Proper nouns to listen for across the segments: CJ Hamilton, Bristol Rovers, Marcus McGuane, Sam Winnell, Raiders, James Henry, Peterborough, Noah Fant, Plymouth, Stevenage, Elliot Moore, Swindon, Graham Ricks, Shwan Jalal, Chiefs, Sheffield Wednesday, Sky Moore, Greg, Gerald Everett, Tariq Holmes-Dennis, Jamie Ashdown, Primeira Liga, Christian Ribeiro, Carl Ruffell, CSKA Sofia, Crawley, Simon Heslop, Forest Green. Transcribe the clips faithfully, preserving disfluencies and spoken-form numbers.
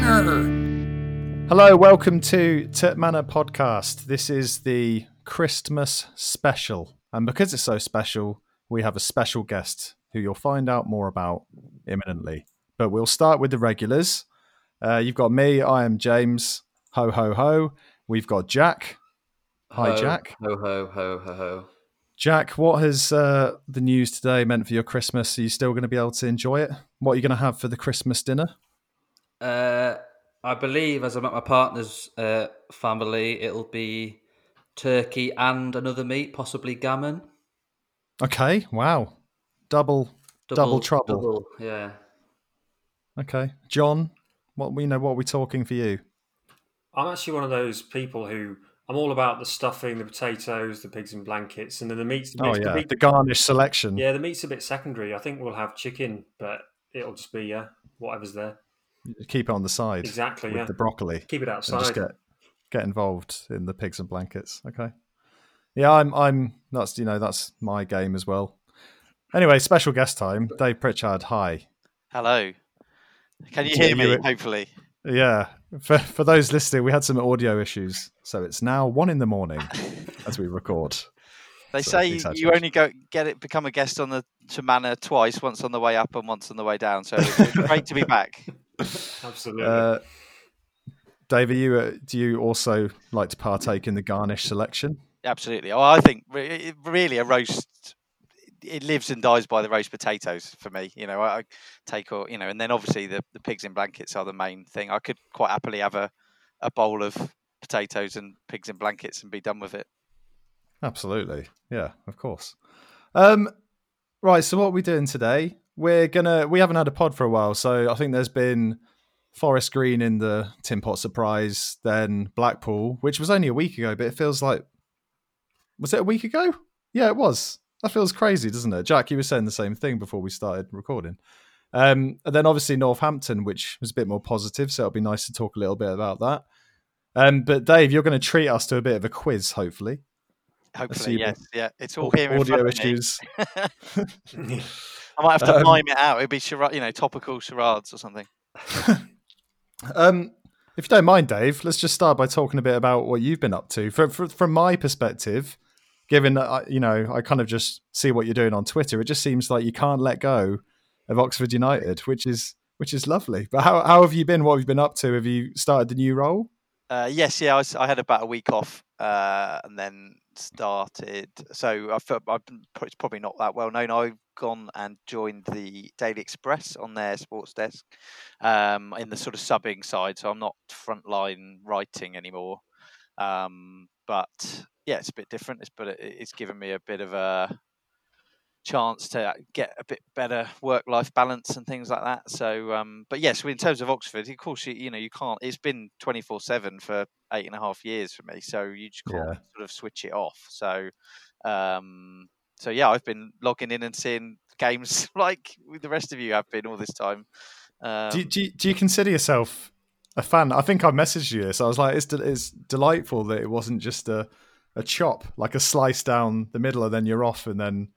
Manor. Hello, welcome to Tit Manor podcast. This is the Christmas special, and because it's so special, we have a special guest who you'll find out more about imminently. But we'll start with the regulars. Uh, you've got me. I am James. Ho ho ho. We've got Jack. Hi, ho, Jack. Ho ho ho ho ho. Jack, what has uh, the news today meant for your Christmas? Are you still going to be able to enjoy it? What are you going to have for the Christmas dinner? Uh, I believe, as I'm at my partner's uh, family, it'll be turkey and another meat, possibly gammon. Okay. Wow. Double, double, double trouble. Double, yeah. Okay, John. What we you know? What are we talking for you? I'm actually one of those people who. I'm all about the stuffing, the potatoes, the pigs in blankets, and then the meat's the, oh, yeah. the, meat, the garnish selection. Yeah, the meat's a bit secondary. I think we'll have chicken, but it'll just be uh, whatever's there. Keep it on the side. Exactly, with yeah. the broccoli. Keep it outside. Just get, get involved in the pigs and blankets. Okay. Yeah, I'm. I'm. That's you know that's my game as well. Anyway, special guest time. Dave Pritchard. Hi. Hello. Can you hear me? Hopefully. Yeah. For for those listening, we had some audio issues, so it's now one in the morning as we record. They so say you only go get it, become a guest on the to Manor twice, once on the way up and once on the way down. So it's great to be back. Absolutely. Uh, Dave, are you uh, do you also like to partake in the garnish selection? Absolutely. Oh, I think re- really a roast. It lives and dies by the roast potatoes for me. You know, I take all, you know, and then obviously the, the pigs in blankets are the main thing. I could quite happily have a, a bowl of potatoes and pigs in blankets and be done with it. Absolutely. Yeah, of course. Um, right. So what are we doing today? We're going to, we haven't had a pod for a while. So I think there's been Forest Green in the Tin Pot Surprise, then Blackpool, which was only a week ago, but it feels like, was it a week ago? Yeah, it was. That feels crazy, doesn't it? Jack, you were saying the same thing before we started recording. Um, and then obviously Northampton, which was a bit more positive, so it'll be nice to talk a little bit about that. Um, but Dave, you're going to treat us to a bit of a quiz, hopefully. Hopefully, yes. Yeah, it's all here in front of me. Audio issues. I might have to um, mime it out. It'd be char- you know, topical charades or something. um, if you don't mind, Dave, let's just start by talking a bit about what you've been up to. For, for, from my perspective... Given that, you know, I kind of just see what you're doing on Twitter, it just seems like you can't let go of Oxford United, which is which is lovely. But how how have you been? What have you been up to? Have you started the new role? Uh, yes, yeah, I, was, I had about a week off uh, and then started. So I've, I've been, it's probably not that well known. I've gone and joined the Daily Express on their sports desk um, in the sort of subbing side. So I'm not frontline writing anymore. Um, but... Yeah, it's a bit different, it's, but it's given me a bit of a chance to get a bit better work-life balance and things like that. So, um, but yes, in terms of Oxford, of course, you, you know, you can't. It's been twenty-four seven for eight and a half years for me, so you just can't yeah. sort of switch it off. So, um, so yeah, I've been logging in and seeing games like the rest of you have been all this time. Um, do, you, do, you, do you consider yourself a fan? I think I messaged you this. I was like, it's, de- it's delightful that it wasn't just a. A chop, like a slice down the middle, and then you're off, and then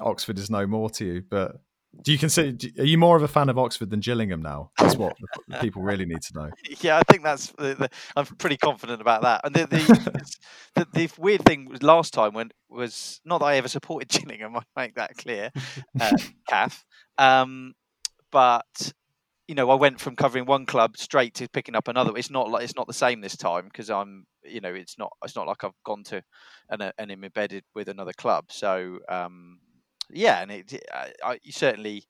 Oxford is no more to you. But do you consider? Are you more of a fan of Oxford than Gillingham now? That's what people really need to know. Yeah, I think that's. The, the, I'm pretty confident about that. And the the, the the weird thing was last time when was not that I ever supported Gillingham. I make that clear, uh, Kath. Um, but. You know, I went from covering one club straight to picking up another. It's not like it's not the same this time because I'm, you know, it's not it's not like I've gone to and and I'm embedded with another club. So um, yeah, and it, I, I you certainly,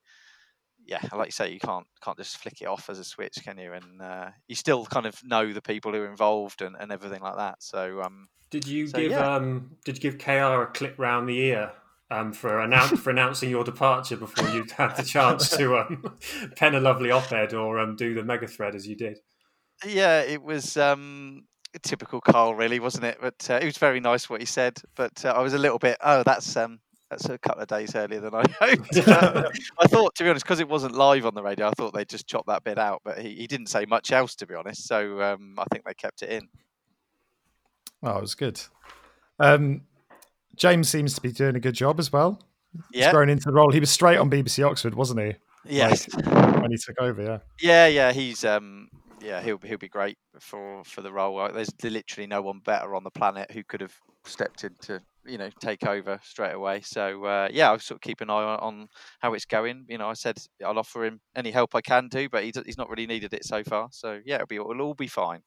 yeah, like you say, you can't can't just flick it off as a switch, can you? And uh, you still kind of know the people who are involved and, and everything like that. So um, did you so, give yeah. um did you give K R a clip round the ear? Um, for, annou- for announcing your departure before you had the chance to um, pen a lovely op-ed or um, do the mega thread as you did. Yeah, it was um, typical Carl, really, wasn't it? But uh, it was very nice what he said. But uh, I was a little bit, oh, that's um, that's a couple of days earlier than I hoped. I thought, to be honest, because it wasn't live on the radio, I thought they'd just chop that bit out. But he, he didn't say much else, to be honest. So um, I think they kept it in. Oh, it was good. Um James seems to be doing a good job as well. Yeah. He's grown into the role. He was straight on B B C Oxford, wasn't he? Yes. Like, when he took over, yeah. Yeah, yeah. He's um, yeah, he'll he'll be great for, for the role. There's literally no one better on the planet who could have stepped in to, you know, take over straight away. So uh, yeah, I'll sort of keep an eye on, on how it's going. You know, I said I'll offer him any help I can do, but he's he's not really needed it so far. So yeah, it'll be it'll all be fine.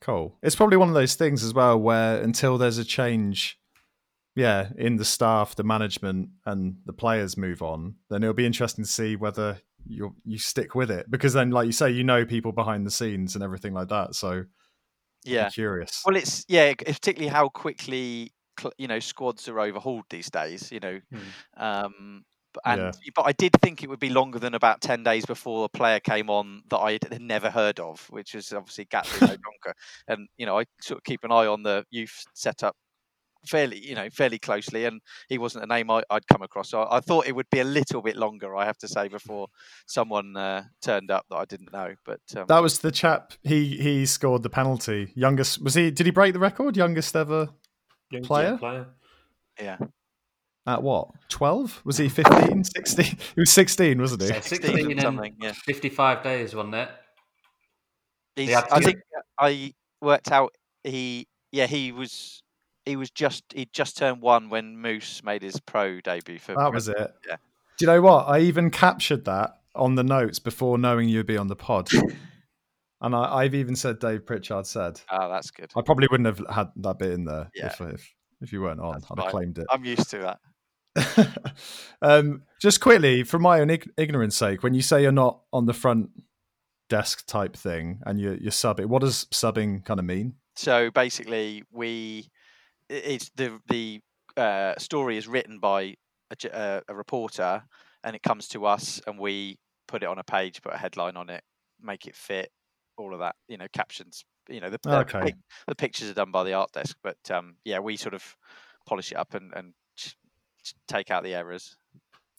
Cool. It's probably one of those things as well where until there's a change, yeah, in the staff, the management, and the players move on, then it'll be interesting to see whether you you stick with it, because then, like you say, you know people behind the scenes and everything like that. So yeah, I'm curious. Well, it's yeah, particularly how quickly, you know, squads are overhauled these days. You know, hmm. um, and yeah. but I did think it would be longer than about ten days before a player came on that I had never heard of, which is obviously Gatling O'Donker. And you know, I sort of keep an eye on the youth setup fairly, you know, fairly closely, and he wasn't a name I, I'd come across. So I, I thought it would be a little bit longer, I have to say, before someone uh, turned up that I didn't know. But um, that was the chap. He he scored the penalty. Youngest was he? Did he break the record? Youngest ever youngest player? player? Yeah. At what? twelve? Was he fifteen? sixteen? He was sixteen, wasn't he? Yeah, sixteen and something. Yeah. Fifty-five days, wasn't it? He's, I two. think I worked out. He yeah he was. He was just he just turned one when Moose made his pro debut for. That was it. Yeah. Do you know what? I even captured that on the notes before knowing you'd be on the pod, and I, I've even said Dave Pritchard said. Oh, that's good. I probably wouldn't have had that bit in there yeah. if, if if you weren't on. That's I'd fine. have claimed it. I'm used to that. um, just quickly, for my own ig- ignorance sake, when you say you're not on the front desk type thing and you you're subbing, what does subbing kind of mean? So basically, we. It's the the uh, story is written by a, a reporter, and it comes to us, and we put it on a page, put a headline on it, make it fit, all of that. You know, captions. You know, the okay. the, the pictures are done by the art desk, but um, yeah, we sort of polish it up and and ch- ch- take out the errors.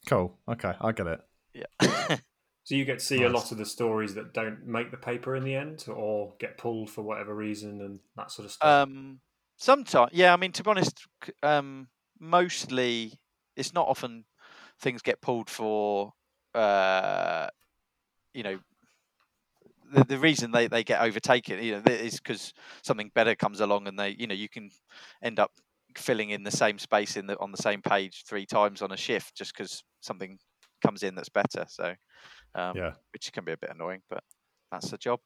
Cool. Okay, I get it. Yeah. So you get to see nice. a lot of the stories that don't make the paper in the end, or get pulled for whatever reason, and that sort of stuff. Um, Sometimes, yeah. I mean, to be honest, um, mostly it's not often things get pulled for, uh, you know, the, the reason they, they get overtaken, you know, is because something better comes along, and they, you know, you can end up filling in the same space in the on the same page three times on a shift just because something comes in that's better. So, um, yeah, which can be a bit annoying, but that's the job.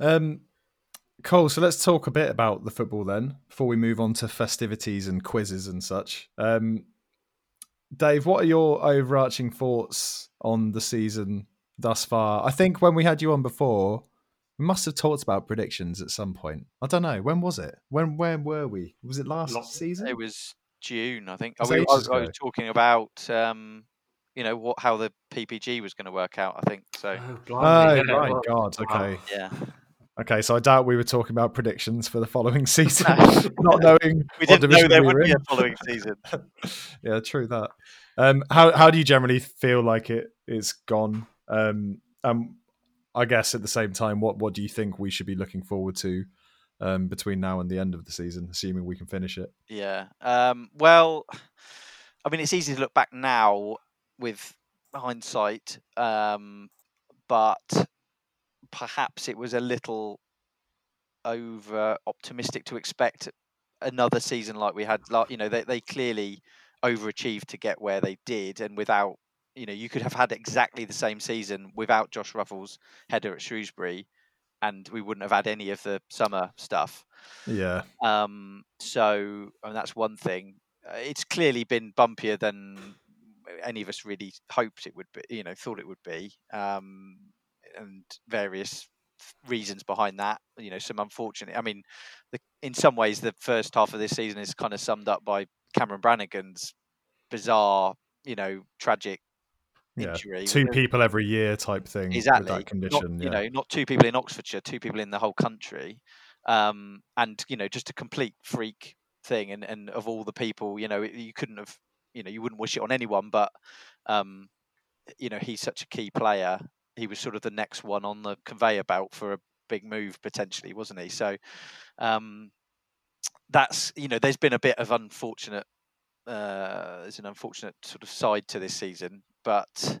Um. Cool. So let's talk a bit about the football then before we move on to festivities and quizzes and such. Um, Dave, what are your overarching thoughts on the season thus far? I think when we had you on before, we must have talked about predictions at some point. I don't know. When was it? When where were we? Was it last Lots, season? It was June, I think. I, we, I, was, I was talking about... Um... You know what? How the P P G was going to work out? I think so. Oh, oh yeah. my God! Okay. Oh, yeah. Okay, so I doubt we were talking about predictions for the following season, not knowing we didn't know there would be a following season. Yeah, true that. Um, how how do you generally feel like it is gone? Um, um, I guess at the same time, what what do you think we should be looking forward to um, between now and the end of the season, assuming we can finish it? Yeah. Um, well, I mean, it's easy to look back now with hindsight, um, but perhaps it was a little over optimistic to expect another season like we had. You know, they, they clearly overachieved to get where they did, and without, you know, you could have had exactly the same season without Josh Ruffell's header at Shrewsbury, and we wouldn't have had any of the summer stuff. Yeah. Um. So, I mean, that's one thing. It's clearly been bumpier than any of us really hoped it would be, you know, thought it would be, um, and various reasons behind that, you know, some unfortunate, I mean, the, in some ways, the first half of this season is kind of summed up by Cameron Brannigan's bizarre, you know, tragic yeah. injury. Two people every year type thing. Exactly. With that condition, not, yeah. You know, not two people in Oxfordshire, two people in the whole country. Um, and, you know, just a complete freak thing. And, and of all the people, you know, you couldn't have, you know, you wouldn't wish it on anyone, but, um, you know, he's such a key player. He was sort of the next one on the conveyor belt for a big move, potentially, wasn't he? So um, that's, you know, there's been a bit of unfortunate, uh, there's an unfortunate sort of side to this season, but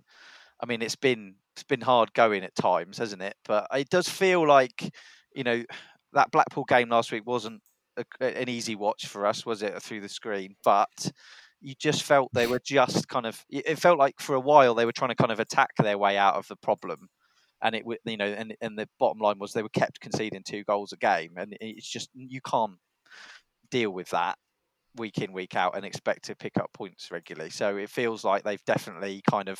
I mean, it's been it's been hard going at times, hasn't it? But it does feel like, you know, that Blackpool game last week wasn't a, an easy watch for us, was it, through the screen? But you just felt they were just kind of, it felt like for a while they were trying to kind of attack their way out of the problem. And it, you know, and, and the bottom line was they were kept conceding two goals a game, and it's just you can't deal with that week in, week out, and expect to pick up points regularly. So it feels like they've definitely kind of,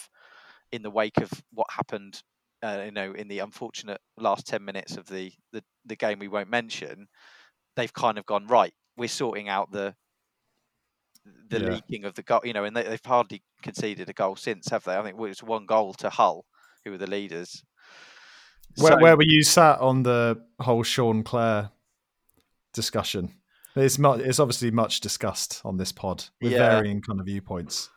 in the wake of what happened, uh, you know, in the unfortunate last ten minutes of the, the the game we won't mention, they've kind of gone, right, we're sorting out the the yeah. leaking of the goal, you know, and they, they've hardly conceded a goal since, have they? I think it was one goal to Hull, who were the leaders. Where, so, where were you sat on the whole Sean Clare discussion? It's much, it's obviously much discussed on this pod with yeah. varying kind of viewpoints.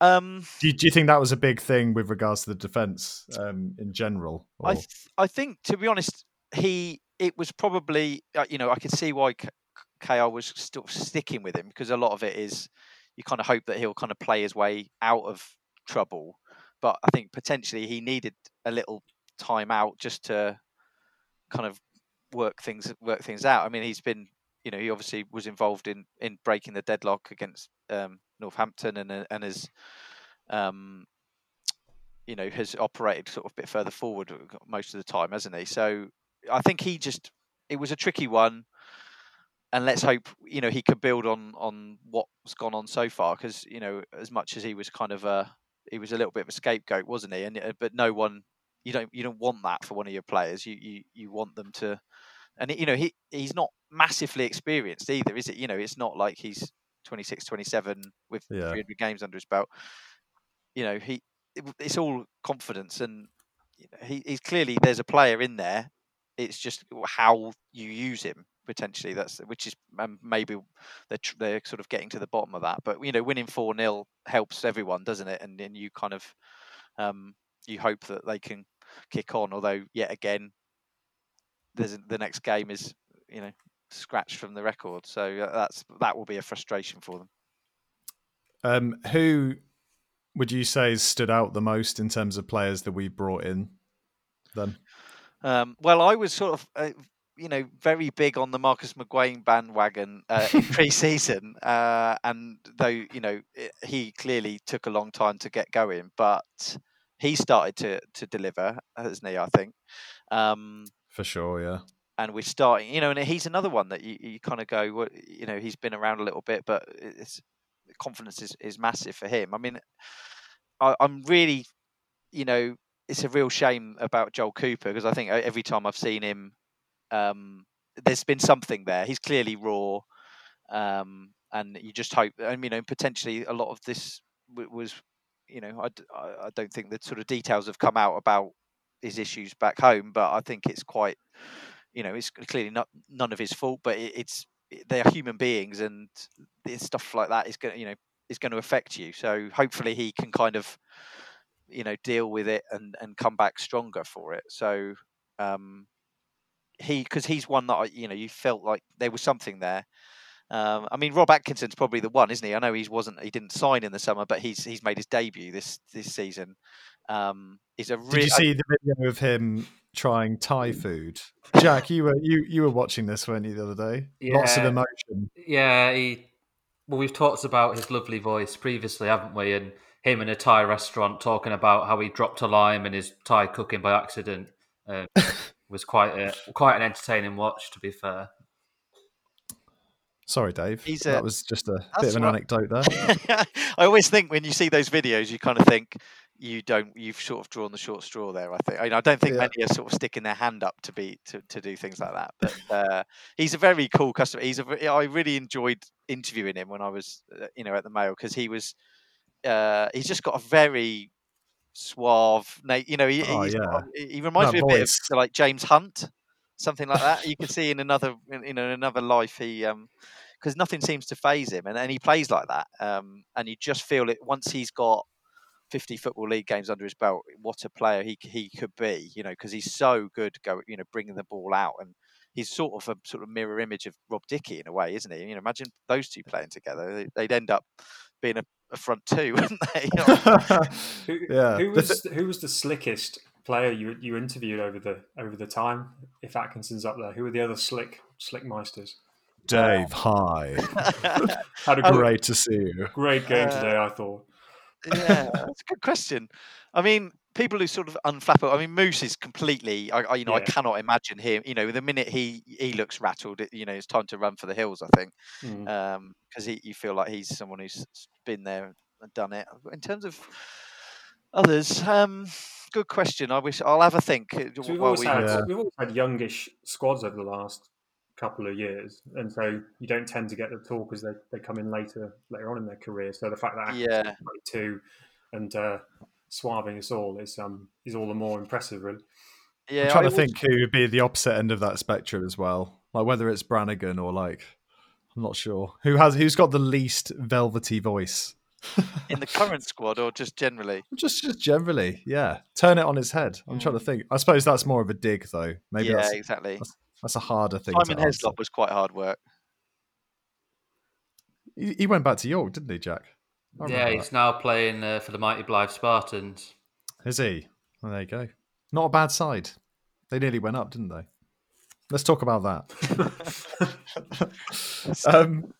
Um, do, you, do you think that was a big thing with regards to the defence um, in general? Or? I th- I think, to be honest, he it was probably, you know, I could see why K R was still sticking with him, because a lot of it is you kind of hope that he'll kind of play his way out of trouble. But I think potentially he needed a little time out just to kind of work things work things out. I mean, he's been, you know, he obviously was involved in, in breaking the deadlock against um, Northampton, and and has, um, you know, has operated sort of a bit further forward most of the time, hasn't he? So I think he just, it was a tricky one. And let's hope, you know, he could build on, on what's gone on so far, because, you know, as much as he was kind of a, he was a little bit of a scapegoat, wasn't he? And but no one, you don't you don't want that for one of your players. You you, you want them to, and you know he he's not massively experienced either, is it? You know, it's not like he's twenty-six, twenty-seven with yeah. three hundred games under his belt. You know, he it's all confidence, and he he's clearly there's a player in there. It's just how you use him potentially. That's which is um, maybe they're, tr- they're sort of getting to the bottom of that. But you know, winning four nil helps everyone, doesn't it? And and you kind of um, you hope that they can kick on. Although yet again, there's the next game is you know scratched from the record, so that's that will be a frustration for them. Um, who would you say has stood out the most in terms of players that we brought in? Then, um, well, I was sort of. Uh, you know, very big on the Marcus McGuane bandwagon uh, in pre-season. Uh, and though, you know, it, he clearly took a long time to get going, but he started to, to deliver, hasn't he, I think. Um, For sure, yeah. And we're starting, you know, and he's another one that you, you kind of go, you know, he's been around a little bit, but it's, confidence is, is massive for him. I mean, I, I'm really, you know, it's a real shame about Joel Cooper, because I think every time I've seen him, Um, there's been something there. He's clearly raw, um, and you just hope. And you know, potentially a lot of this w- was, you know, I, I don't think the sort of details have come out about his issues back home, but I think it's quite, you know, it's clearly not none of his fault. But it, it's they are human beings, and stuff like that is going, you know, is going to affect you. So hopefully he can kind of, you know, deal with it and and come back stronger for it. So. Um, He, because he's one that you know you felt like there was something there. Um, I mean, Rob Atkinson's probably the one, isn't he? I know he's wasn't, he didn't sign in the summer, but he's he's made his debut this this season. Um, he's a. Re- Did you see the video of him trying Thai food? Jack, you were you you were watching this, weren't you, the other day? Yeah. Lots of emotion. Yeah. He, well, we've talked about his lovely voice previously, haven't we? And him in a Thai restaurant talking about how he dropped a lime in his Thai cooking by accident. Um, was quite a, quite an entertaining watch, to be fair. Sorry, Dave. A, that was just a bit of an right. anecdote there. I always think when you see those videos, you kind of think you don't. You've sort of drawn the short straw there. I think. I mean, I don't think yeah. many are sort of sticking their hand up to be to, to do things like that. But uh, he's a very cool customer. He's a. I really enjoyed interviewing him when I was, you know, at the Mail, because he was. Uh, he's just got a very. Suave, you know, he oh, yeah. he reminds no, me a bit of like James Hunt, something like that. You can see in another, you know, in another life, he um, because nothing seems to faze him, and, and he plays like that. Um, and you just feel it once he's got fifty football league games under his belt. What a player he he could be, you know, because he's so good, go you know, bringing the ball out, and he's sort of a sort of mirror image of Rob Dickie in a way, isn't he? You know, imagine those two playing together; they'd end up being a a front two, wouldn't they? who, yeah. who was who was the slickest player you you interviewed over the over the time? If Atkinson's up there, who were the other slick slick meisters? Dave, hi. Had a great, great to see you. Great game uh, today, I thought. Yeah, that's a good question. I mean, people who sort of unflappable. I mean, Moose is completely. I, I you know, yeah. I cannot imagine him. You know, the minute he he looks rattled, it, you know, it's time to run for the hills. I think because mm. um, you feel like he's someone who's been there and done it. In terms of others, um, good question. I wish I'll have a think. So we've, always we, had, yeah. we've always had youngish squads over the last couple of years, and so you don't tend to get the talk because they, they come in later later on in their career. So the fact that yeah, twenty-two and uh, swabbing us all is um is all the more impressive, really. Yeah, I'm trying I to think who would be the opposite end of that spectrum as well, like whether it's Brannigan or like I'm not sure who has who's got the least velvety voice in the current squad or just generally. Just just generally, yeah. Turn it on his head. I'm mm. trying to think. I suppose that's more of a dig, though. Maybe. Yeah, that's, exactly. That's, That's a harder thing. Simon Heslop was quite hard work. He, he went back to York, didn't he, Jack? Yeah, he's that. now playing uh, for the mighty Blyth Spartans. Is he? Well, there you go. Not a bad side. They nearly went up, didn't they? Let's talk about that. um,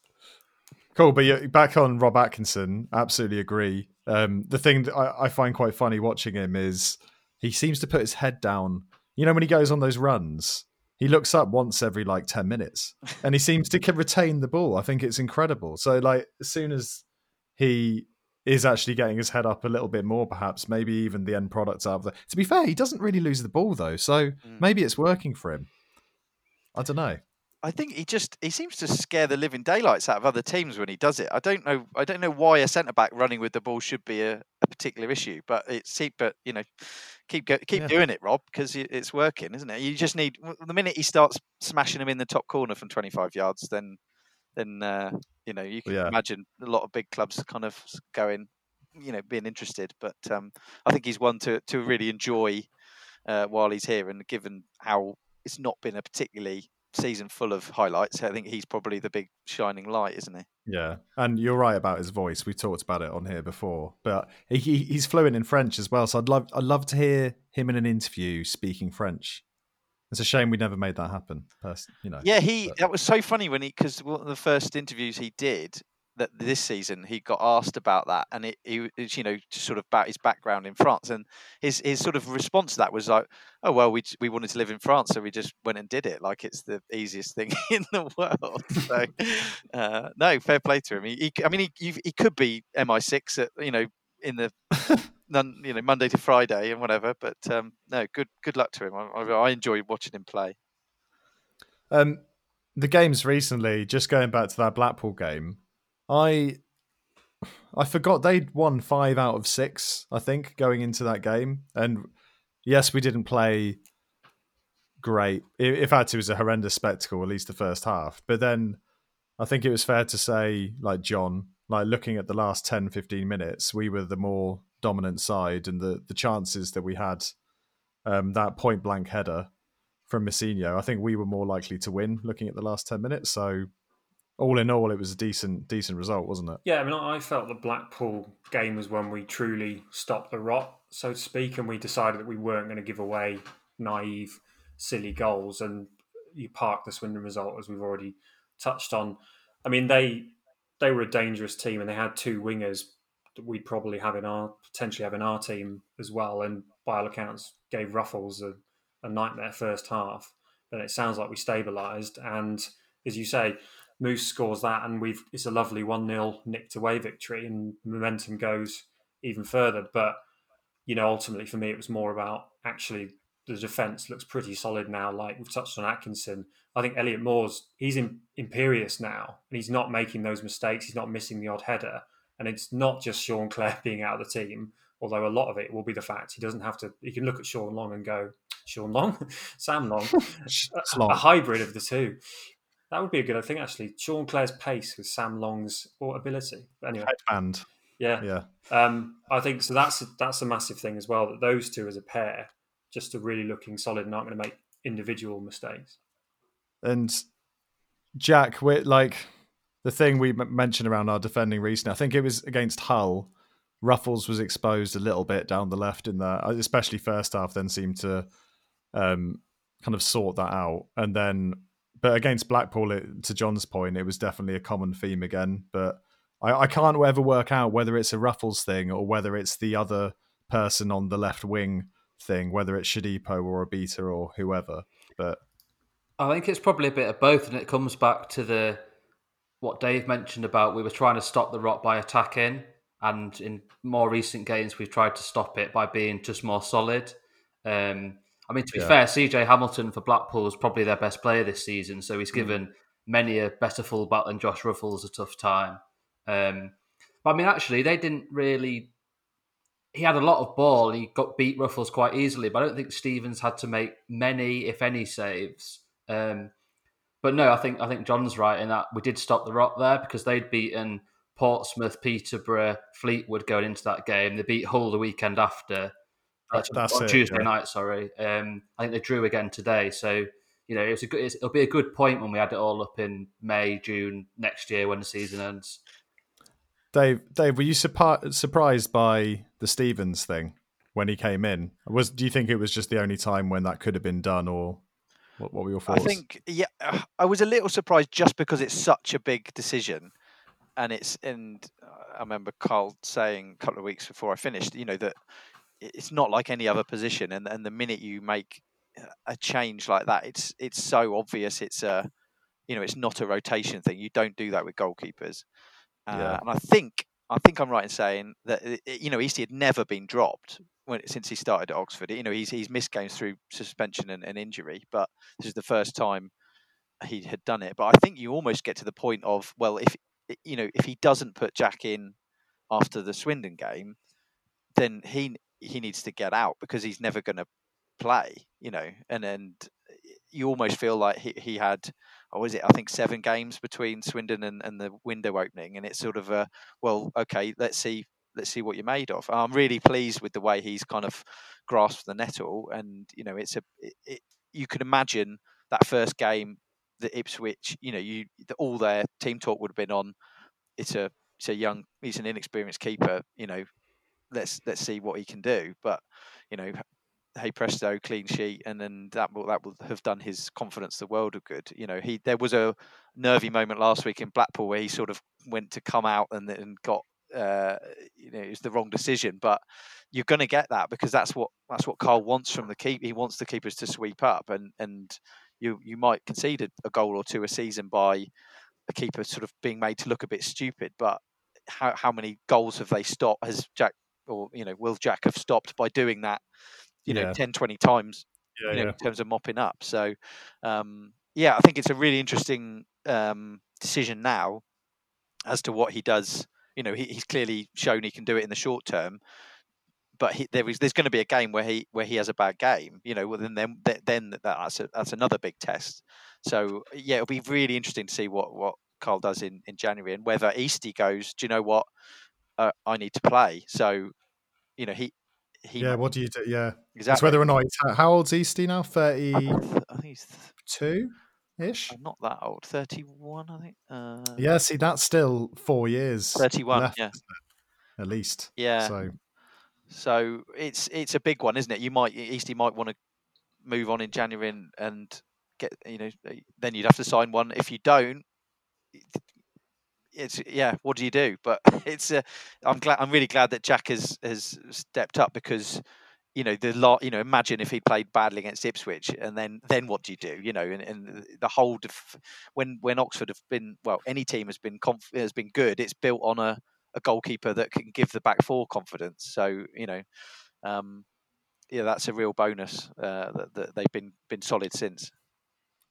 cool, but yeah, back on Rob Atkinson. Absolutely agree. Um, the thing that I, I find quite funny watching him is he seems to put his head down. You know, when he goes on those runs, he looks up once every like ten minutes, and he seems to retain the ball. I think it's incredible. So, like, as soon as he is actually getting his head up a little bit more, perhaps maybe even the end product's out of there. To be fair, he doesn't really lose the ball though, so mm. maybe it's working for him. I don't know. I think he just he seems to scare the living daylights out of other teams when he does it. I don't know. I don't know why a centre back running with the ball should be a, a particular issue, but it's but you know, keep go, keep yeah. doing it, Rob, because it's working, isn't it? You just need the minute he starts smashing him in the top corner from twenty-five yards, then then uh, you know you can yeah. imagine a lot of big clubs kind of going, you know, being interested. But um, I think he's one to to really enjoy uh, while he's here, and given how it's not been a particularly season full of highlights, I think he's probably the big shining light, isn't he? Yeah, and you're right about his voice. We've talked about it on here before, but he, he, he's fluent in French as well, so I'd love I'd love to hear him in an interview speaking French. It's a shame we never made that happen, you know. Yeah, he but. that was so funny when he, because one of the first interviews he did that this season, he got asked about that, and it, he, you know, just sort of about his background in France, and his his sort of response to that was like, "Oh well, we we wanted to live in France, so we just went and did it. Like it's the easiest thing in the world." So, uh, no, fair play to him. He, he I mean, he he could be M I six at, you know, in the none, you know, Monday to Friday and whatever. But um, no, good good luck to him. I, I enjoyed watching him play. Um, the games recently, just going back to that Blackpool game. I I forgot they'd won five out of six, I think, going into that game. And yes, we didn't play great. In fact, it was a horrendous spectacle, at least the first half. But then I think it was fair to say, like John, like looking at the last ten, fifteen minutes, we were the more dominant side, and the, the chances that we had, um, that point-blank header from Messino, I think we were more likely to win looking at the last ten minutes. So all in all, it was a decent decent result, wasn't it? Yeah, I mean, I felt the Blackpool game was when we truly stopped the rot, so to speak, and we decided that we weren't going to give away naive, silly goals, and you parked the Swindon result, as we've already touched on. I mean, they they were a dangerous team, and they had two wingers that we'd probably have in our potentially have in our team as well, and by all accounts, gave Ruffles a, a nightmare first half. But it sounds like we stabilised, and as you say, Moose scores that, and we've it's a lovely one nil nicked away victory, and momentum goes even further. But, you know, ultimately for me, it was more about actually the defence looks pretty solid now. Like we've touched on Atkinson. I think Elliot Moore's, he's in, imperious now, and he's not making those mistakes. He's not missing the odd header. And it's not just Sean Clare being out of the team, although a lot of it will be the fact he doesn't have to, he can look at Sean Long and go, Sean Long? Sam Long? a, long. A hybrid of the two. That would be a good thing, actually. Sean Clare's pace with Sam Long's ability. But anyway, headband. Yeah, yeah. Um, I think so. That's a, that's a massive thing as well. That those two as a pair just are really looking solid and aren't going to make individual mistakes. And Jack, we're like the thing we m- mentioned around our defending recently, I think it was against Hull, Ruffles was exposed a little bit down the left in there, especially first half, then seemed to um, kind of sort that out. And then, but against Blackpool, it, to John's point, it was definitely a common theme again. But I, I can't ever work out whether it's a Ruffles thing or whether it's the other person on the left wing thing, whether it's Shodipo or Obita or whoever. But I think it's probably a bit of both, and it comes back to the what Dave mentioned about we were trying to stop the rot by attacking, and in more recent games we've tried to stop it by being just more solid. Um, I mean, to be yeah. fair, C J Hamilton for Blackpool is probably their best player this season, so he's given mm. many a better fullback than Josh Ruffell a tough time. Um, but I mean, actually, they didn't really... He had a lot of ball. He got beat Ruffles quite easily, but I don't think Stevens had to make many, if any, saves. Um, but no, I think I think John's right in that we did stop the rot there because they'd beaten Portsmouth, Peterborough, Fleetwood going into that game. They beat Hull the weekend after. That's, that's it, Tuesday yeah. night, sorry. Um, I think they drew again today. So you know, it's a good. It's, it'll be a good point when we add it all up in May, June next year when the season ends. Dave, Dave, were you surp- surprised by the Stevens thing when he came in? Was do you think it was just the only time when that could have been done, or what, what were your thoughts? I think, yeah, I was a little surprised just because it's such a big decision, and it's and I remember Carl saying a couple of weeks before I finished, you know, that it's not like any other position, and and the minute you make a change like that, it's it's so obvious. It's a, you know, it's not a rotation thing. You don't do that with goalkeepers. Uh, yeah. And I think I think I'm right in saying that, you know, Eastie had never been dropped when, since he started at Oxford. You know, he's he's missed games through suspension and, and injury, but this is the first time he had done it. But I think you almost get to the point of, well, if you know if he doesn't put Jack in after the Swindon game, then he he needs to get out because he's never going to play. You know, and and you almost feel like he he had. Or is it? I think seven games between Swindon and, and the window opening, and it's sort of a well, okay, let's see, let's see what you're made of. And I'm really pleased with the way he's kind of grasped the nettle, and you know, it's a, it, it, you could imagine that first game, the Ipswich, you know, you the, all their team talk would have been on. It's a, it's a young, he's an inexperienced keeper, you know, let's let's see what he can do. But you know, hey presto, clean sheet, and then that will that will have done his confidence the world of good. You know, he there was a nervy moment last week in Blackpool where he sort of went to come out and and got uh, you know, it was the wrong decision, but you're going to get that because that's what that's what Carl wants from the keeper. He wants the keepers to sweep up, and and you you might concede a, a goal or two a season by a keeper sort of being made to look a bit stupid. But how how many goals have they stopped? Has Jack or you know will Jack have stopped by doing that? You know, yeah. ten, twenty times yeah, you know, yeah. in terms of mopping up. So, um, yeah, I think it's a really interesting um, decision now as to what he does. You know, he, he's clearly shown he can do it in the short term, but he, there is there's going to be a game where he where he has a bad game. You know, well then then then that's a, that's another big test. So yeah, it'll be really interesting to see what what Carl does in, in January and whether Eastie goes. Do you know what? Uh, I need to play. So, you know, he. He, yeah, what do you do? Yeah, exactly. It's whether or not. How old's Eastie now? Thirty. I think he's two ish. Not that old. Thirty-one, I think. Uh, yeah, see, that's still four years. Thirty-one, left, yeah, at least. Yeah. So, so it's it's a big one, isn't it? You might Eastie might want to move on in January and, and get you know then you'd have to sign one. If you don't. It's yeah. What do you do? But it's. Uh, I'm glad. I'm really glad that Jack has, has stepped up because, you know, the lot. You know, imagine if he played badly against Ipswich, and then, then what do you do? You know, and, and the whole def- when when Oxford have been well, any team has been conf- has been good. It's built on a, a goalkeeper that can give the back four confidence. So you know, um, yeah, that's a real bonus uh, that, that they've been been solid since.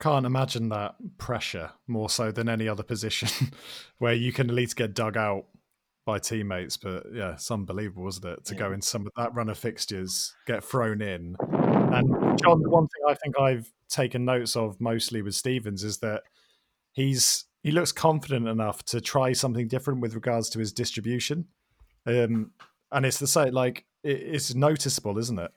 Can't imagine that pressure more so than any other position where you can at least get dug out by teammates. But yeah, it's unbelievable, wasn't it? To yeah. go in some of that run of fixtures, get thrown in. And John, the one thing I think I've taken notes of mostly with Stevens is that he's he looks confident enough to try something different with regards to his distribution. Um, and it's the same, like, it, it's noticeable, isn't it?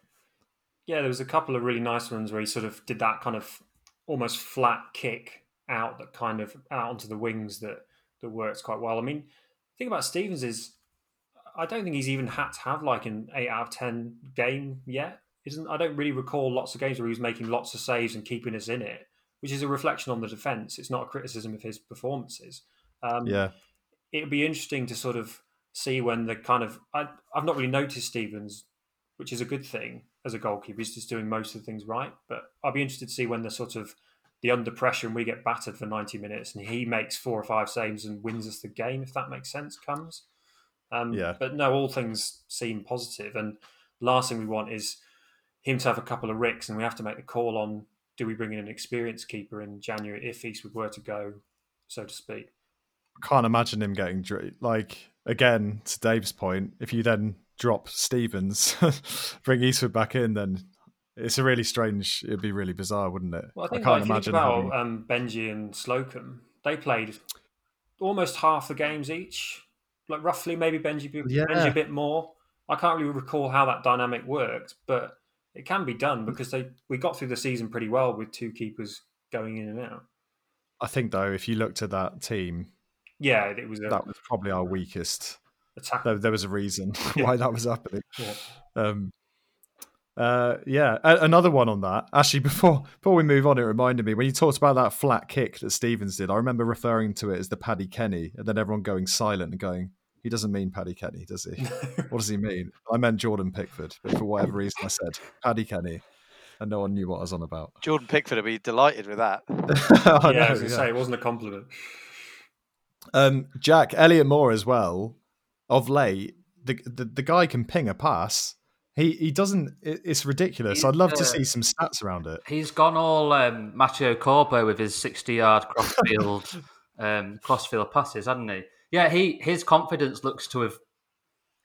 Yeah, there was a couple of really nice ones where he sort of did that kind of almost flat kick out that kind of out onto the wings that that works quite well. I mean, the thing about Stevens is I don't think he's even had to have like an eight out of ten game yet. Isn't I don't really recall lots of games where he was making lots of saves and keeping us in it, which is a reflection on the defence. It's not a criticism of his performances. Um, yeah. It'd be interesting to sort of see when the kind of... I, I've not really noticed Stevens, which is a good thing as a goalkeeper. He's just doing most of the things right. But I'd be interested to see when the sort of the under pressure and we get battered for ninety minutes and he makes four or five saves and wins us the game, if that makes sense, comes. Um, yeah. But no, all things seem positive. And last thing we want is him to have a couple of ricks and we have to make the call on, do we bring in an experienced keeper in January if Eastwood were to go, so to speak? I can't imagine him getting... Like, again, to Dave's point, if you then drop Stevens, bring Eastwood back in, then it's a really strange... It'd be really bizarre, wouldn't it? Well, I, think, I can't like, imagine think about, how... Um, Benji and Slocum, they played almost half the games each. Like, roughly, maybe Benji, yeah. Benji a bit more. I can't really recall how that dynamic worked, but... It can be done because they we got through the season pretty well with two keepers going in and out. I think, though, if you looked at that team, yeah, it was a, that was probably our weakest attack. There, there was a reason why that was happening. Yeah. Um, uh, yeah, a- another one on that. Actually, before before we move on, it reminded me when you talked about that flat kick that Stevens did. I remember referring to it as the Paddy Kenny, and then everyone going silent and going, he doesn't mean Paddy Kenny, does he? What does he mean? I meant Jordan Pickford, but for whatever reason I said Paddy Kenny, and no one knew what I was on about. Jordan Pickford would be delighted with that. I yeah, know, I was going to yeah. say, it wasn't a compliment. Um, Jack, Elliot Moore as well, of late, the, the the guy can ping a pass. He he doesn't, it, it's ridiculous. He's, I'd love uh, to see some stats around it. He's gone all um, Matteo Corpo with his sixty-yard crossfield um, crossfield passes, hasn't he? Yeah, he his confidence looks to have,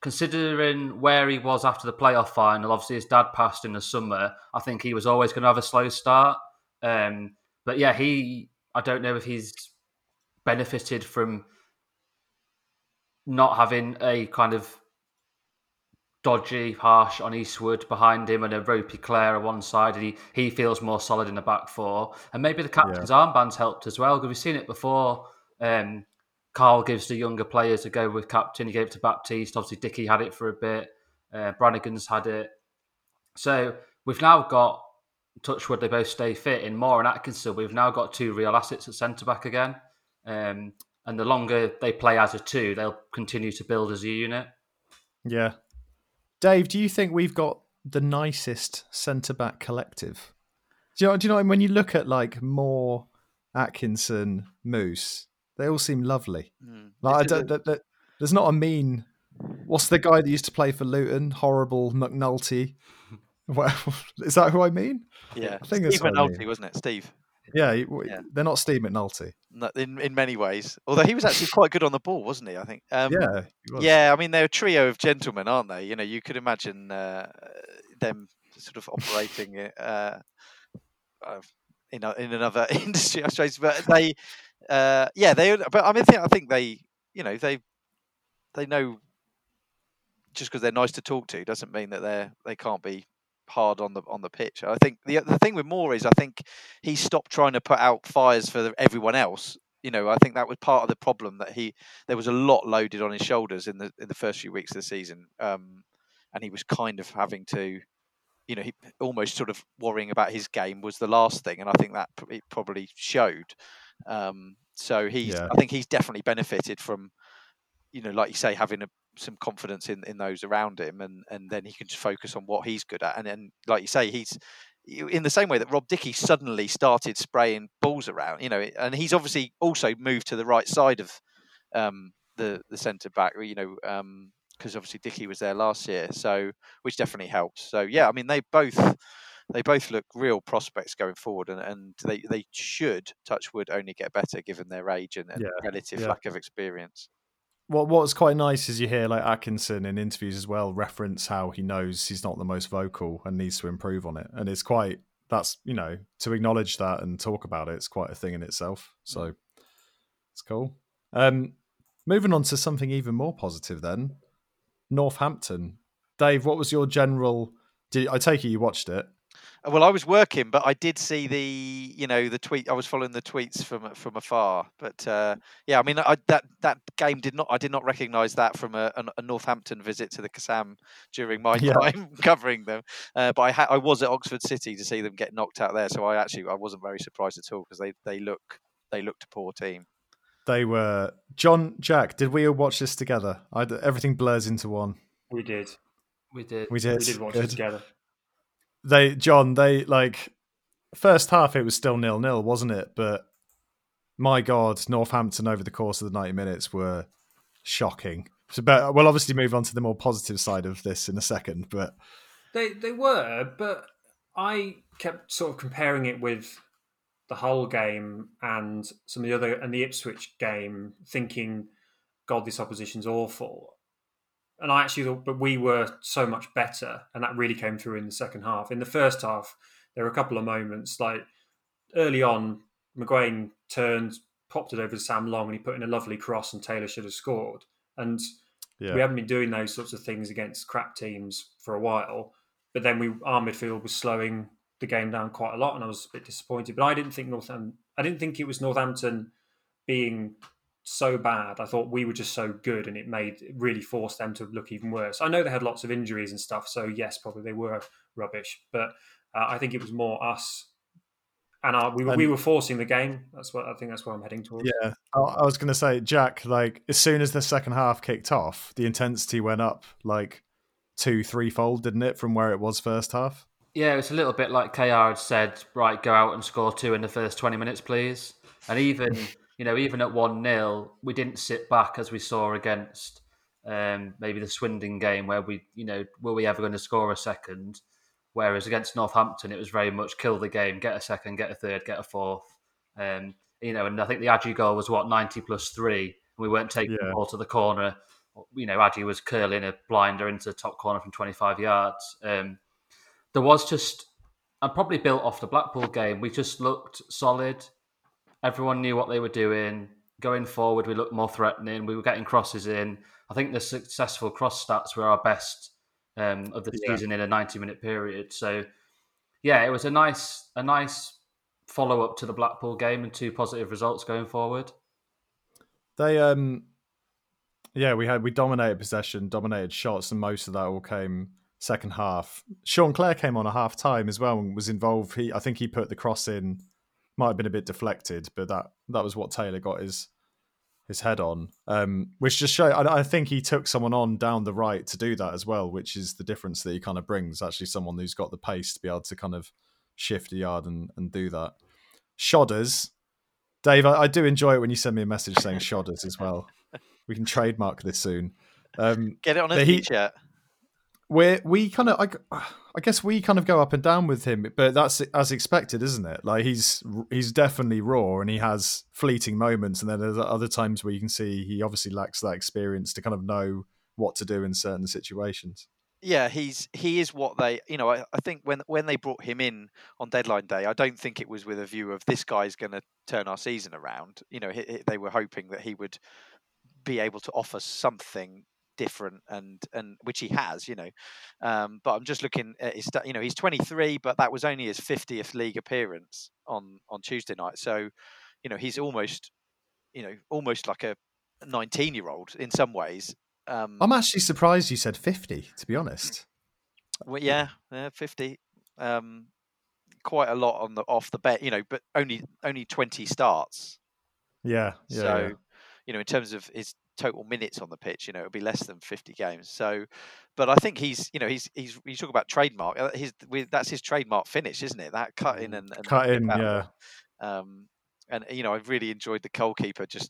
considering where he was after the playoff final, obviously his dad passed in the summer, I think he was always going to have a slow start. Um, but yeah, he, I don't know if he's benefited from not having a kind of dodgy, harsh on Eastwood behind him and a ropey Clare on one side. And he, he feels more solid in the back four. And maybe the captain's yeah. armband's helped as well, because we've seen it before. Um, Carl gives the younger players a go with captain. He gave it to Baptiste. Obviously, Dickie had it for a bit. Uh, Brannigan's had it. So we've now got, touch wood, they both stay fit. In Moore and Atkinson, we've now got two real assets at centre-back again. Um, and the longer they play as a two, they'll continue to build as a unit. Yeah. Dave, do you think we've got the nicest centre-back collective? Do you know, do you know when you look at like Moore, Atkinson, Moose... They all seem lovely. Mm. Like I don't, that, that, there's not a mean... What's the guy that used to play for Luton? Horrible McNulty. Well, is that who I mean? Yeah, I think Steve McNulty, I mean. wasn't it? Steve. Yeah, yeah, they're not Steve McNulty. No, in in many ways. Although he was actually quite good on the ball, wasn't he? I think. Um, yeah, he was. Yeah, I mean, they're a trio of gentlemen, aren't they? You know, you could imagine uh, them sort of operating uh, in, a, in another industry, I suppose. But they... Uh, yeah, they. But I mean, I think, I think they, you know, they, they know. Just because they're nice to talk to doesn't mean that they they can't be hard on the on the pitch. I think the the thing with Moore is I think he stopped trying to put out fires for everyone else. You know, I think that was part of the problem that he there was a lot loaded on his shoulders in the in the first few weeks of the season, um, and he was kind of having to. You know, he almost sort of worrying about his game was the last thing, and I think that it probably showed. Um, so he's, yeah. I think he's definitely benefited from, you know, like you say, having a, some confidence in, in those around him, and, and then he can just focus on what he's good at. And then, like you say, he's in the same way that Rob Dickie suddenly started spraying balls around. You know, and he's obviously also moved to the right side of um, the the centre back. You know. Um, because obviously Dickie was there last year, so which definitely helped. So yeah, I mean they both they both look real prospects going forward, and, and they, they should, touch wood, only get better given their age and, and yeah, relative yeah. lack of experience. What well, what's quite nice is you hear like Atkinson in interviews as well reference how he knows he's not the most vocal and needs to improve on it, and it's quite that's you know to acknowledge that and talk about it. It's quite a thing in itself, so it's cool. Um, moving on to something even more positive then. Northampton. Dave, what was your general... Did I take it you watched it? Well, I was working, but I did see the, you know, the tweet. I was following the tweets from from afar. But uh, yeah, I mean, I, that that game did not. I did not recognise that from a, a Northampton visit to the Kassam during my yeah. time covering them. Uh, but I ha- I was at Oxford City to see them get knocked out there, so I actually I wasn't very surprised at all because they they look they looked a poor team. They were. John, Jack, did we all watch this together? I, everything blurs into one. We did. We did. We did. We did watch Good. it together. They, John, they like first half. It was still nil nil, wasn't it? But my God, Northampton over the course of the ninety minutes were shocking. So, but we'll obviously move on to the more positive side of this in a second. But they they were, but I kept sort of comparing it with the Hull game and some of the other and the Ipswich game, thinking, God, this opposition's awful. And I actually thought, but we were so much better. And that really came through in the second half. In the first half, there were a couple of moments, like early on, McGuane turned, popped it over to Sam Long, and he put in a lovely cross, and Taylor should have scored. And yeah. we haven't been doing those sorts of things against crap teams for a while. But then we, our midfield was slowing the game down quite a lot, and I was a bit disappointed. But I didn't think Northampton, I didn't think it was Northampton being so bad. I thought we were just so good, and it made it really forced them to look even worse. I know they had lots of injuries and stuff, so yes, probably they were rubbish. But uh, I think it was more us, and our, we were and, we were forcing the game. That's what I think. That's where I'm heading towards. Yeah, I, I was going to say, Jack. Like as soon as the second half kicked off, the intensity went up like two, threefold, didn't it, from where it was first half? Yeah, it's a little bit like K R had said. Right, go out and score two in the first twenty minutes, please, and even. You know, even at one nil, we didn't sit back as we saw against um, maybe the Swindon game where we, you know, were we ever going to score a second? Whereas against Northampton, it was very much kill the game, get a second, get a third, get a fourth. Um, you know, and I think the Adji goal was, what, ninety plus three? And we weren't taking yeah. the ball to the corner. You know, Adji was curling a blinder into the top corner from twenty-five yards. Um, there was just, and probably built off the Blackpool game, we just looked solid. Everyone knew what they were doing. Going forward, we looked more threatening. We were getting crosses in. I think the successful cross stats were our best um, of the yeah. season in a ninety-minute period. So, yeah, it was a nice, a nice follow-up to the Blackpool game and two positive results going forward. They, um, yeah, we had we dominated possession, dominated shots, and most of that all came second half. Sean Clare came on at half time as well and was involved. He, I think, he put the cross in. Might have been a bit deflected, but that, that was what Taylor got his his head on, um, which just showed. I, I think he took someone on down the right to do that as well, which is the difference that he kind of brings. Actually, someone who's got the pace to be able to kind of shift a yard and, and do that. Shodders, Dave, I, I do enjoy it when you send me a message saying Shodders as well. We can trademark this soon. Um, Get it on a T-shirt. We we kind of I, I guess we kind of go up and down with him, but that's as expected, isn't it? Like he's he's definitely raw, and he has fleeting moments, and then there's other times where you can see he obviously lacks that experience to kind of know what to do in certain situations. Yeah, he's he is what they, you know, I, I think when when they brought him in on deadline day, I don't think it was with a view of this guy's going to turn our season around. You know, he, he, they were hoping that he would be able to offer something different, and and which he has, you know, um but I'm just looking at his, you know, he's twenty-three, but that was only his fiftieth league appearance on on Tuesday night, so you know he's almost you know almost like a nineteen year old in some ways. um I'm actually surprised you said fifty, to be honest. Well, yeah, yeah, fifty, um quite a lot on the off the bet, you know, but only only twenty starts. Yeah, yeah, so yeah. You know, in terms of his total minutes on the pitch, you know, it'll be less than fifty games. So, but I think he's, you know, he's he's. You talk about trademark. His that's his trademark finish, isn't it? That cut in and, and cut in, yeah. Um, and you know, I've really enjoyed the goalkeeper just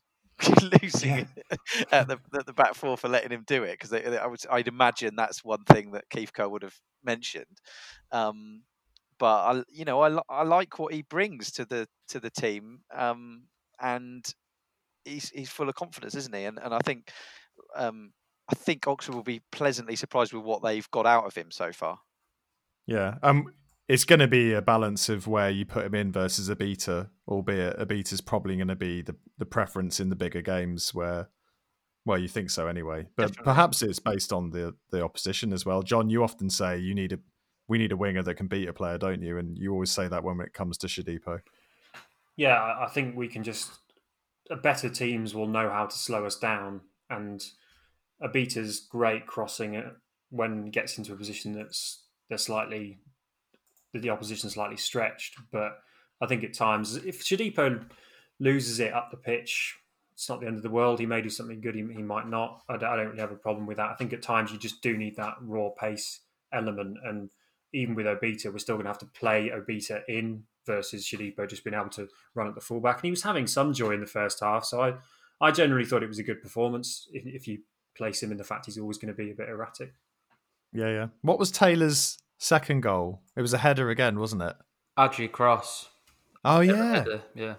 losing yeah. it at the at the back four for letting him do it, because I would I'd imagine that's one thing that Keith Cole would have mentioned. Um, but I, you know, I I like what he brings to the to the team, um, and. He's he's full of confidence, isn't he? And and I think, um, I think Oxford will be pleasantly surprised with what they've got out of him so far. Yeah, um, it's going to be a balance of where you put him in versus Obita, albeit Obita's probably going to be the, the preference in the bigger games where, well, you think so anyway. But definitely. Perhaps it's based on the the opposition as well. John, you often say you need a we need a winger that can beat a player, don't you? And you always say that when it comes to Shodipo. Yeah, I think we can just... better teams will know how to slow us down, and Obita's great crossing it when he gets into a position that's they're slightly... that the opposition is slightly stretched. But I think at times, if Shodipo loses it up the pitch, it's not the end of the world. He may do something good, he, he might not. I don't, I don't really have a problem with that. I think at times you just do need that raw pace element. And even with Obita, we're still going to have to play Obita in versus Shodipo just being able to run at the fullback. And he was having some joy in the first half. So I, I generally thought it was a good performance if, if you place him in the fact he's always going to be a bit erratic. Yeah, yeah. What was Taylor's second goal? It was a header again, wasn't it? Adji cross. Oh, yeah. Yeah.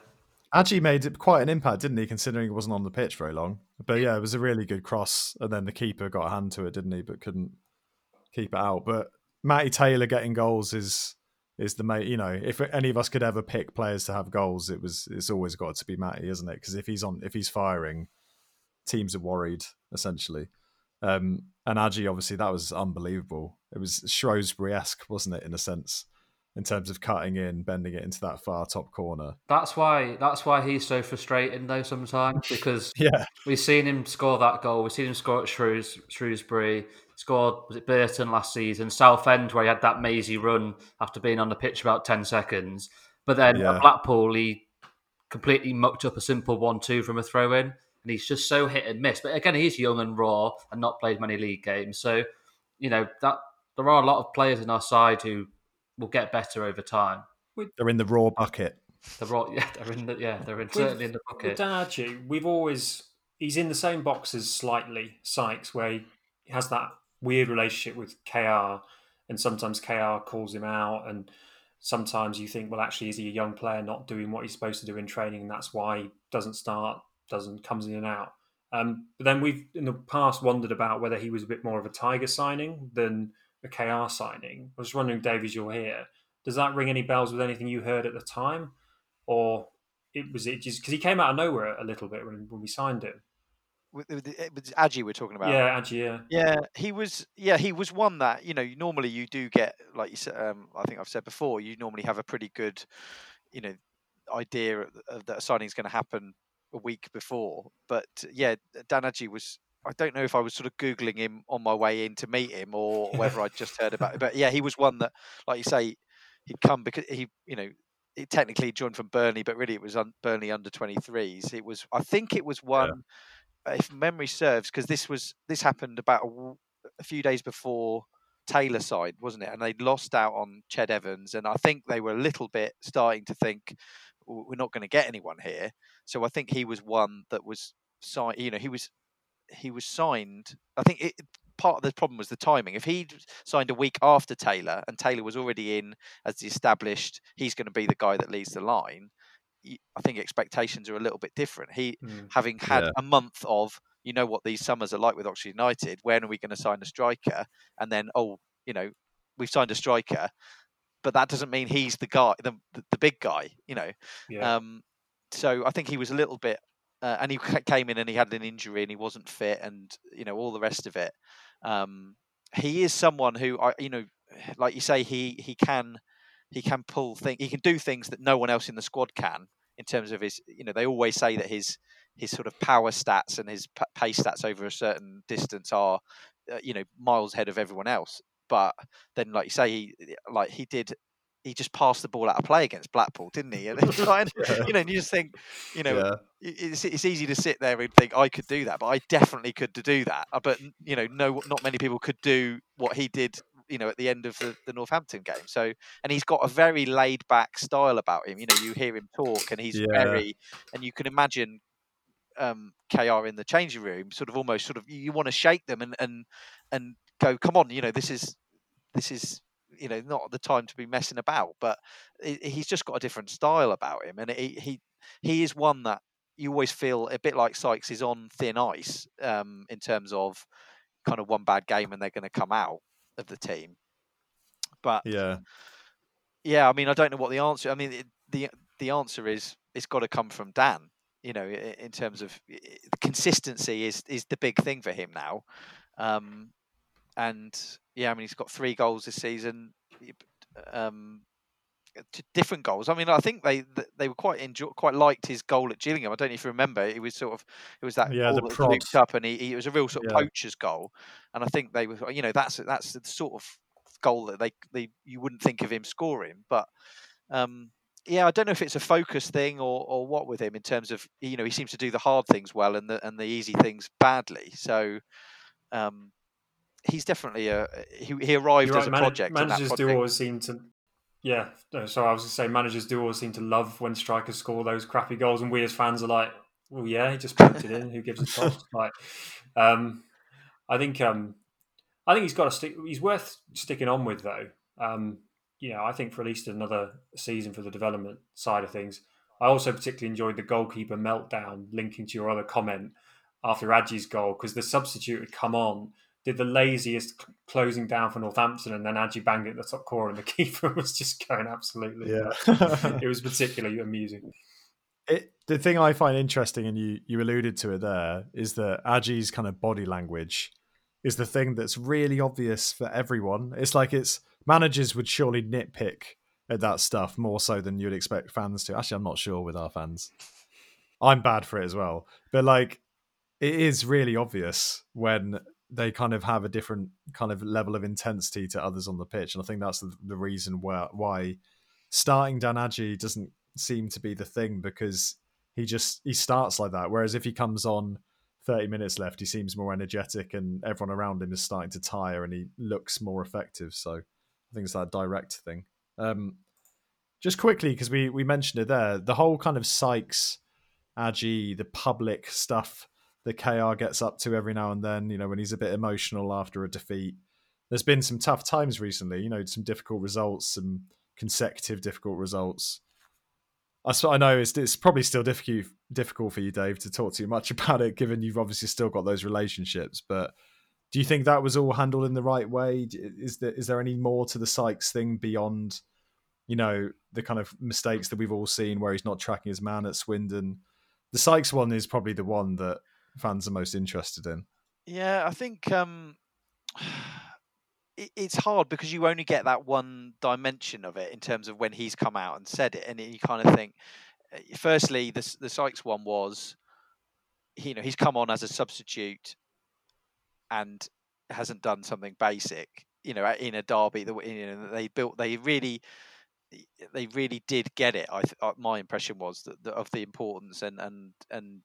Adji made it quite an impact, didn't he, considering he wasn't on the pitch very long. But yeah, it was a really good cross. And then the keeper got a hand to it, didn't he, but couldn't keep it out. But Matty Taylor getting goals is is the mate. You know, if any of us could ever pick players to have goals, it was it's always got to be Matty, isn't it? Because if he's on, if he's firing, teams are worried essentially. Um, and Adji, obviously, that was unbelievable. It was Shrewsbury-esque, wasn't it, in a sense, in terms of cutting in, bending it into that far top corner. That's why. That's why he's so frustrating though sometimes, because yeah, we've seen him score that goal. We've seen him score at Shrews, Shrewsbury. Scored, was it Burton last season? Southend, where he had that mazy run after being on the pitch about ten seconds. But then yeah. at Blackpool, he completely mucked up a simple one two from a throw-in. And he's just so hit and miss. But again, he's young and raw and not played many league games. So, you know, that there are a lot of players in our side who will get better over time. They're in the raw bucket. The raw, yeah, they're in the, yeah, they're in, certainly in the bucket. With Dan Adji, we've always... He's in the same box as slightly Sykes, where he has that weird relationship with K R, and sometimes K R calls him out, and sometimes you think, well, actually, is he a young player not doing what he's supposed to do in training, and that's why he doesn't start, doesn't comes in and out. Um, but then we've in the past wondered about whether he was a bit more of a Tiger signing than a K R signing. I was just wondering, Dave, as you're here, does that ring any bells with anything you heard at the time, or it was it just because he came out of nowhere a little bit when when we signed him? With, with, with Adji we're talking about. Yeah, Adji, yeah. Yeah, he was yeah, he was one that, you know, normally you do get, like you said, um, I think I've said before, you normally have a pretty good, you know, idea of, of that a signing's going to happen a week before. But yeah, Dan Adji was, I don't know if I was sort of Googling him on my way in to meet him or whether I'd just heard about it. But yeah, he was one that, like you say, he'd come because he, you know, he technically joined from Burnley, but really it was un- Burnley under twenty-threes. It was, I think it was one... Yeah. If memory serves, because this was this happened about a, a few days before Taylor's side, wasn't it? And they'd lost out on Ched Evans, and I think they were a little bit starting to think we're not going to get anyone here. So I think he was one that was signed. You know, he was he was signed. I think it, part of the problem was the timing. If he'd signed a week after Taylor, and Taylor was already in as the established, he's going to be the guy that leads the line. I think expectations are a little bit different. He, mm, having had yeah. a month of, you know what these summers are like with Oxford United, when are we going to sign a striker? And then, oh, you know, we've signed a striker, but that doesn't mean he's the guy, the the big guy, you know. Yeah. Um, so I think he was a little bit, uh, and he came in and he had an injury and he wasn't fit and, you know, all the rest of it. Um, he is someone who, I, you know, like you say, he he can... He can pull things. He can do things that no one else in the squad can. In terms of his, you know, they always say that his his sort of power stats and his p- pace stats over a certain distance are, uh, you know, miles ahead of everyone else. But then, like you say, he like he did, he just passed the ball out of play against Blackpool, didn't he? And yeah. you know, and you just think, you know, yeah. it's it's easy to sit there and think I could do that, but I definitely could do that. But you know, no, not many people could do what he did. You know, at the end of the, the Northampton game. So, and he's got a very laid back style about him. You know, you hear him talk and he's yeah. very, and you can imagine um, K R in the changing room, sort of almost sort of, you want to shake them and, and, and go, come on, you know, this is, this is, you know, not the time to be messing about, but he's just got a different style about him. And he, he, he is one that you always feel a bit like Sykes is on thin ice um, in terms of kind of one bad game and they're going to come out of the team. But yeah yeah I mean, I don't know what the answer, I mean it, the the answer is it's got to come from Dan, you know, in terms of consistency is is the big thing for him now. Um and yeah I mean he's got three goals this season. um, to different goals. I mean, I think they they were quite enjoy, quite liked his goal at Gillingham. I don't know if you remember. It was sort of it was that yeah, goal that looped up, and he, he it was a real sort of yeah. poacher's goal. And I think they were, you know, that's that's the sort of goal that they they you wouldn't think of him scoring, but. Um, Yeah, I don't know if it's a focus thing or, or what with him in terms of, you know, he seems to do the hard things well and the and the easy things badly. So um, he's definitely a he, he arrived You're as right. a Man- project. Managers do always seem to, yeah. So I was going to say managers do always seem to love when strikers score those crappy goals, and we as fans are like, well, yeah, he just poked it in. Who gives a toss? Like, um, I think um, I think he's got to stick. He's worth sticking on with though. Um, You know, I think for at least another season for the development side of things. I also particularly enjoyed the goalkeeper meltdown, linking to your other comment after Adji's goal, because the substitute had come on, did the laziest closing down for Northampton, and then Adji banged it in the top corner, and the keeper was just going absolutely. Yeah, it was particularly amusing. It, the thing I find interesting, and you you alluded to it there, is that Adji's kind of body language is the thing that's really obvious for everyone. It's like it's. Managers would surely nitpick at that stuff more so than you'd expect fans to. Actually, I'm not sure with our fans. I'm bad for it as well. But like, it is really obvious when they kind of have a different kind of level of intensity to others on the pitch. And I think that's the, the reason where, why starting Dan Adji doesn't seem to be the thing, because he just he starts like that. Whereas if he comes on thirty minutes left, he seems more energetic and everyone around him is starting to tire and he looks more effective. So I think it's that direct thing. Um, just quickly, because we, we mentioned it there, the whole kind of Sykes, Adji, the public stuff that K R gets up to every now and then, you know, when he's a bit emotional after a defeat. There's been some tough times recently, you know, some difficult results, some consecutive difficult results. I, I know it's, it's probably still difficult, difficult for you, Dave, to talk too much about it, given you've obviously still got those relationships, but... Do you think that was all handled in the right way? Is there is there any more to the Sykes thing beyond, you know, the kind of mistakes that we've all seen where he's not tracking his man at Swindon? The Sykes one is probably the one that fans are most interested in. Yeah, I think um, it, it's hard because you only get that one dimension of it in terms of when he's come out and said it. And you kind of think, firstly, the, the Sykes one was, you know, he's come on as a substitute and hasn't done something basic, you know, in a derby that you know, they built. They really, they really did get it. I, I my impression was that, that of the importance, and and and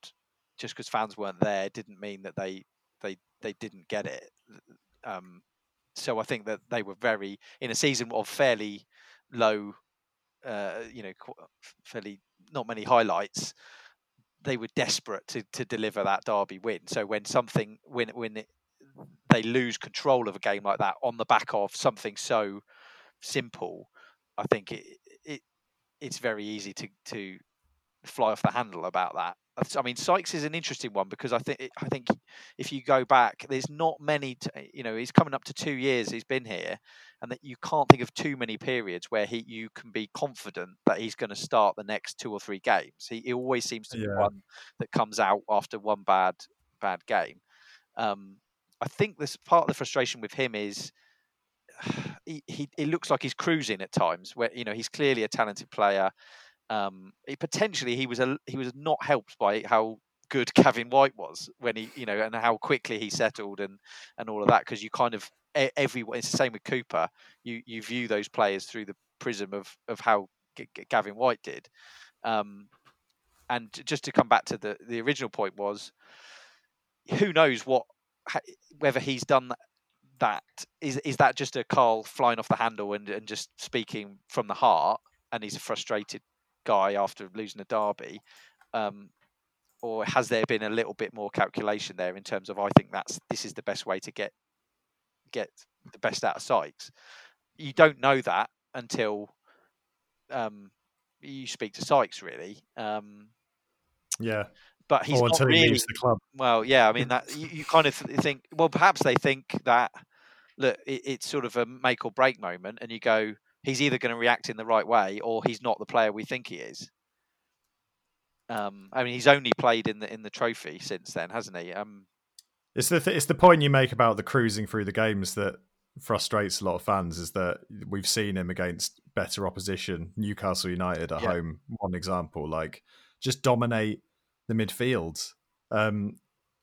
just because fans weren't there didn't mean that they they they didn't get it. Um, so I think that they were very in a season of fairly low, uh, you know, fairly not many highlights. They were desperate to to deliver that derby win. So when something when when it, they lose control of a game like that on the back of something so simple, I think it, it it's very easy to, to fly off the handle about that. I mean, Sykes is an interesting one because I think I think if you go back, there's not many. T- you know, he's coming up to two years he's been here, and that you can't think of too many periods where he you can be confident that he's going to start the next two or three games. He, he always seems to be yeah. one that comes out after one bad bad game. Um, I think this part of the frustration with him is he, he it looks like he's cruising at times where, you know, he's clearly a talented player. Um, it potentially he was a, he was not helped by how good Gavin White was when he, you know, and how quickly he settled and, and all of that. Cause you kind of, everyone, it's the same with Cooper. You, you view those players through the prism of, of how G- G- Gavin White did. Um, and just to come back to the, the original point was, who knows what, whether he's done that, is is that just a Carl flying off the handle and, and just speaking from the heart, and he's a frustrated guy after losing a derby, um, or has there been a little bit more calculation there in terms of I think that's this is the best way to get get the best out of Sykes? You don't know that until um, you speak to Sykes, really. Um, yeah. But he's oh, not really. He leaves the club. Well, yeah. I mean, that you, you kind of think. Well, perhaps they think that look, it, it's sort of a make or break moment, and you go, he's either going to react in the right way, or he's not the player we think he is. Um, I mean, he's only played in the in the trophy since then, hasn't he? Um, it's the th- it's the point you make about the cruising through the games that frustrates a lot of fans is that we've seen him against better opposition. Newcastle United at yeah. home, one example, like just dominate the midfield. Um,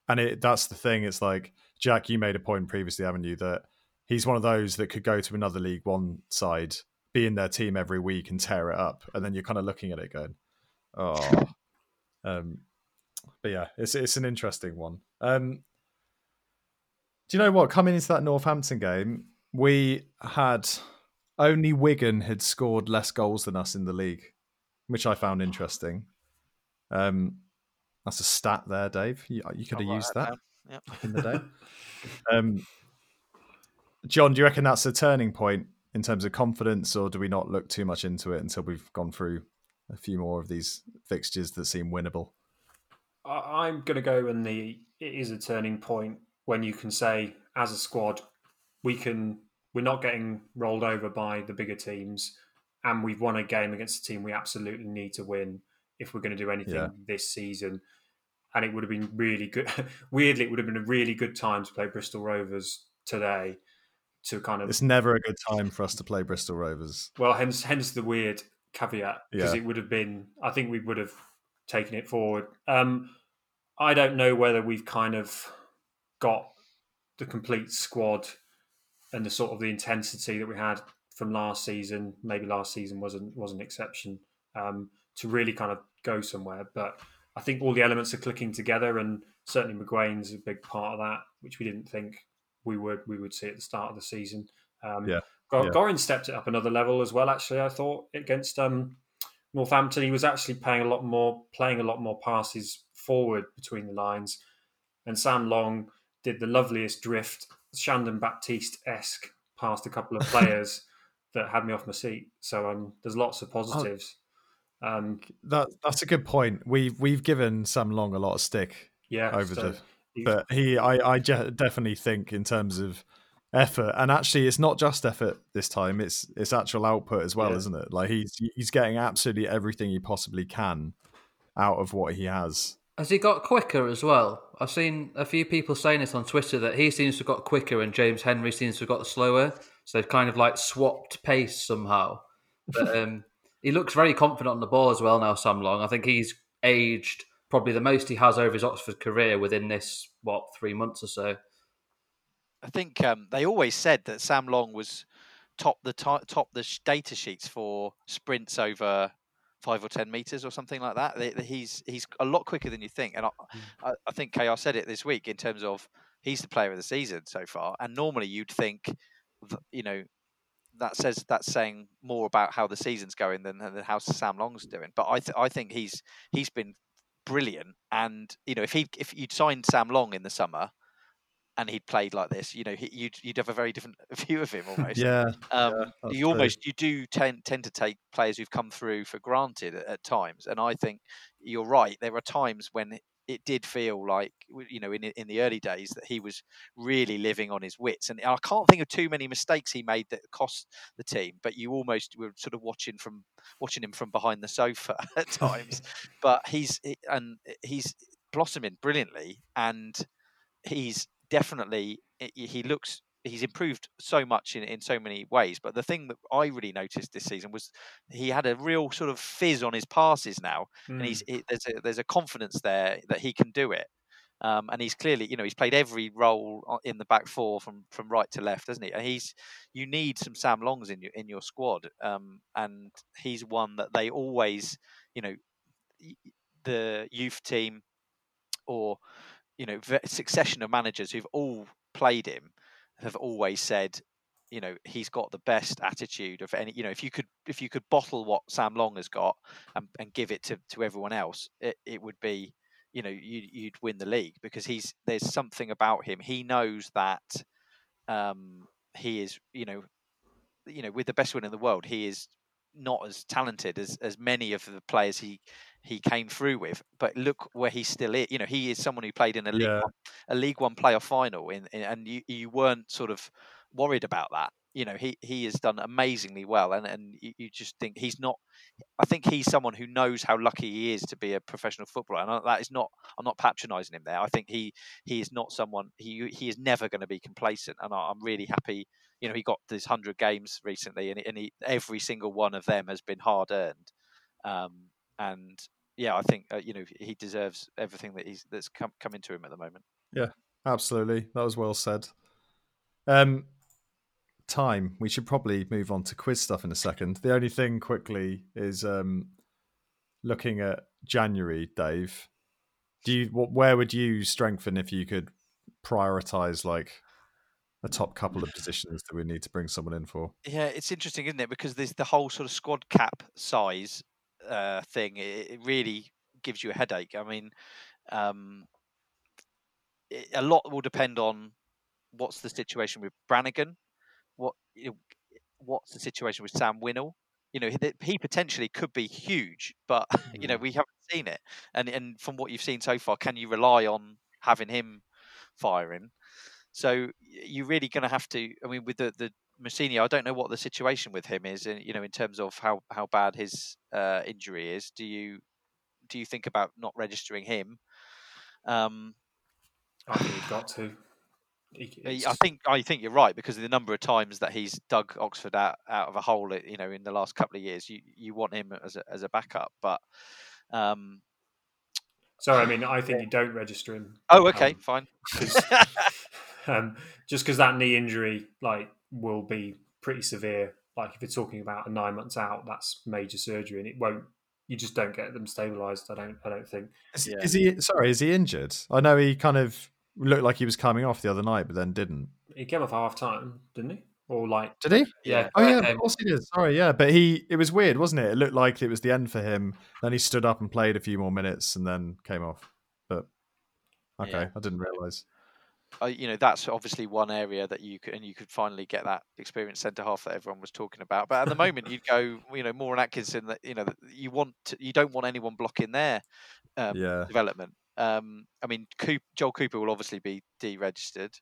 and it, that's the thing. It's like, Jack, you made a point previously, haven't you, that he's one of those that could go to another League One side, be in their team every week and tear it up. And then you're kind of looking at it going, oh. um, but yeah, it's it's an interesting one. Um, do you know what? Coming into that Northampton game, we had only Wigan had scored less goals than us in the league, which I found interesting. Um, that's a stat there, Dave. You, you could have used that yep. back in the day. um, John, do you reckon that's a turning point in terms of confidence, or do we not look too much into it until we've gone through a few more of these fixtures that seem winnable? I'm going to go in the, it is a turning point when you can say, as a squad, we can, we're not getting rolled over by the bigger teams, and we've won a game against a team we absolutely need to win if we're going to do anything yeah. this season. And it would have been really good. Weirdly, it would have been a really good time to play Bristol Rovers today. To kind of, it's never a good time for us to play Bristol Rovers. Well, hence, hence the weird caveat, because yeah. it would have been, I think we would have taken it forward. Um, I don't know whether we've kind of got the complete squad and the sort of the intensity that we had from last season. Maybe last season wasn't was an exception um, to really kind of go somewhere. But I think all the elements are clicking together, and certainly McGuane's a big part of that, which we didn't think we would we would see at the start of the season. Um, yeah. Gorin yeah. stepped it up another level as well, actually, I thought, against um, Northampton. He was actually playing a lot more, playing a lot more passes forward between the lines. And Sam Long did the loveliest drift, Shandon Baptiste-esque, past a couple of players that had me off my seat. So um, there's lots of positives. Oh, um, that that's a good point. We've we've given Sam Long a lot of stick yeah, over so. the... But he, I, I definitely think in terms of effort, and actually, it's not just effort this time; it's it's actual output as well, yeah. isn't it? Like he's he's getting absolutely everything he possibly can out of what he has. Has he got quicker as well? I've seen a few people saying this on Twitter that he seems to have got quicker and James Henry seems to have got slower, so they've kind of like swapped pace somehow. But um, he looks very confident on the ball as well now, Sam Long. I think he's aged probably the most he has over his Oxford career within this, what, three months or so. I think um, they always said that Sam Long was top the top, top the data sheets for sprints over five or ten metres or something like that. They, they, he's he's a lot quicker than you think. And I, I, I think K R said it this week in terms of he's the player of the season so far. And normally you'd think, you know, that says that's saying more about how the season's going than, than how Sam Long's doing. But I th- I think he's he's been brilliant, and you know, if he if you'd signed Sam Long in the summer and he'd played like this, you know, he, you'd you'd have a very different view of him almost. yeah, um, yeah you almost true. you do tend tend to take players who've come through for granted at, at times, and I think you're right. There are times when it, it did feel like, you know, in in the early days that he was really living on his wits, and I can't think of too many mistakes he made that cost the team. But you almost were sort of watching from watching him from behind the sofa at times. But he's and he's blossoming brilliantly, and he's definitely he looks he's improved so much in, in so many ways. But the thing that I really noticed this season was he had a real sort of fizz on his passes now. Mm. And he's, he, there's, a, there's a confidence there that he can do it. Um, and he's clearly, you know, he's played every role in the back four from, from right to left, hasn't he? And he's, you need some Sam Longs in your, in your squad. Um, and he's one that they always, you know, the youth team or, you know, succession of managers who've all played him have always said, you know, he's got the best attitude of any, you know, if you could if you could bottle what Sam Long has got and, and give it to, to everyone else, it, it would be, you know, you, you'd win the league, because he's there's something about him. He knows that um, he is, you know, you know, with the best winner in the world, he is not as talented as, as many of the players he he came through with, but look where he still is. You know, he is someone who played in a League yeah. One, a League One playoff final, in, in, and you, you weren't sort of worried about that. You know, he, he has done amazingly well, and, and you, you just think he's not. I think he's someone who knows how lucky he is to be a professional footballer, and that is not. I'm not patronising him there. I think he he is not someone. He he is never going to be complacent, and I'm really happy you know, he got these hundred games recently, and, and he, every single one of them has been hard earned. Um, and yeah, I think uh, you know he deserves everything that he's that's come come into him at the moment. Yeah, absolutely. That was well said. Um, time. We should probably move on to quiz stuff in a second. The only thing quickly is um, looking at January, Dave. Do you where would you strengthen if you could prioritize like a top couple of positions that we need to bring someone in for? Yeah, it's interesting, isn't it? Because there's the whole sort of squad cap size uh, thing. It, it really gives you a headache. I mean, um, it, a lot will depend on what's the situation with Brannigan, what you know, what's the situation with Sam Winnell. You know, he, he potentially could be huge, but you know we haven't seen it. And and from what you've seen so far, can you rely on having him firing? So you're really going to have to. I mean, with the the Messina, I don't know what the situation with him is. You know, in terms of how how bad his uh, injury is. Do you do you think about not registering him? Um, I think you've got to. It's... I think I think you're right, because of the number of times that he's dug Oxford out, out of a hole, you know, in the last couple of years, you, you want him as a as a backup. But um, sorry, I mean, I think yeah. you don't register him. Oh, okay, um, fine. Cause, um, just because that knee injury like will be pretty severe. Like if you're talking about a nine months out, that's major surgery, and it won't. You just don't get them stabilised. I don't. I don't think. Is, yeah. is he sorry? Is he injured? I know he kind of. Looked like he was coming off the other night, but then didn't. He came off half time, didn't he? Or like, did he? Yeah. Oh yeah, of course he did. Sorry, yeah, but he it was weird, wasn't it? It looked like it was the end for him. Then he stood up and played a few more minutes, and then came off. But okay, yeah. I didn't realise. Uh, you know, that's obviously one area that you could and you could finally get that experienced centre half that everyone was talking about. But at the moment, you'd go, you know, Moore and Atkinson. That you know, you want to, you don't want anyone blocking their um, yeah. development. Um, I mean, Coop, Joel Cooper will obviously be deregistered,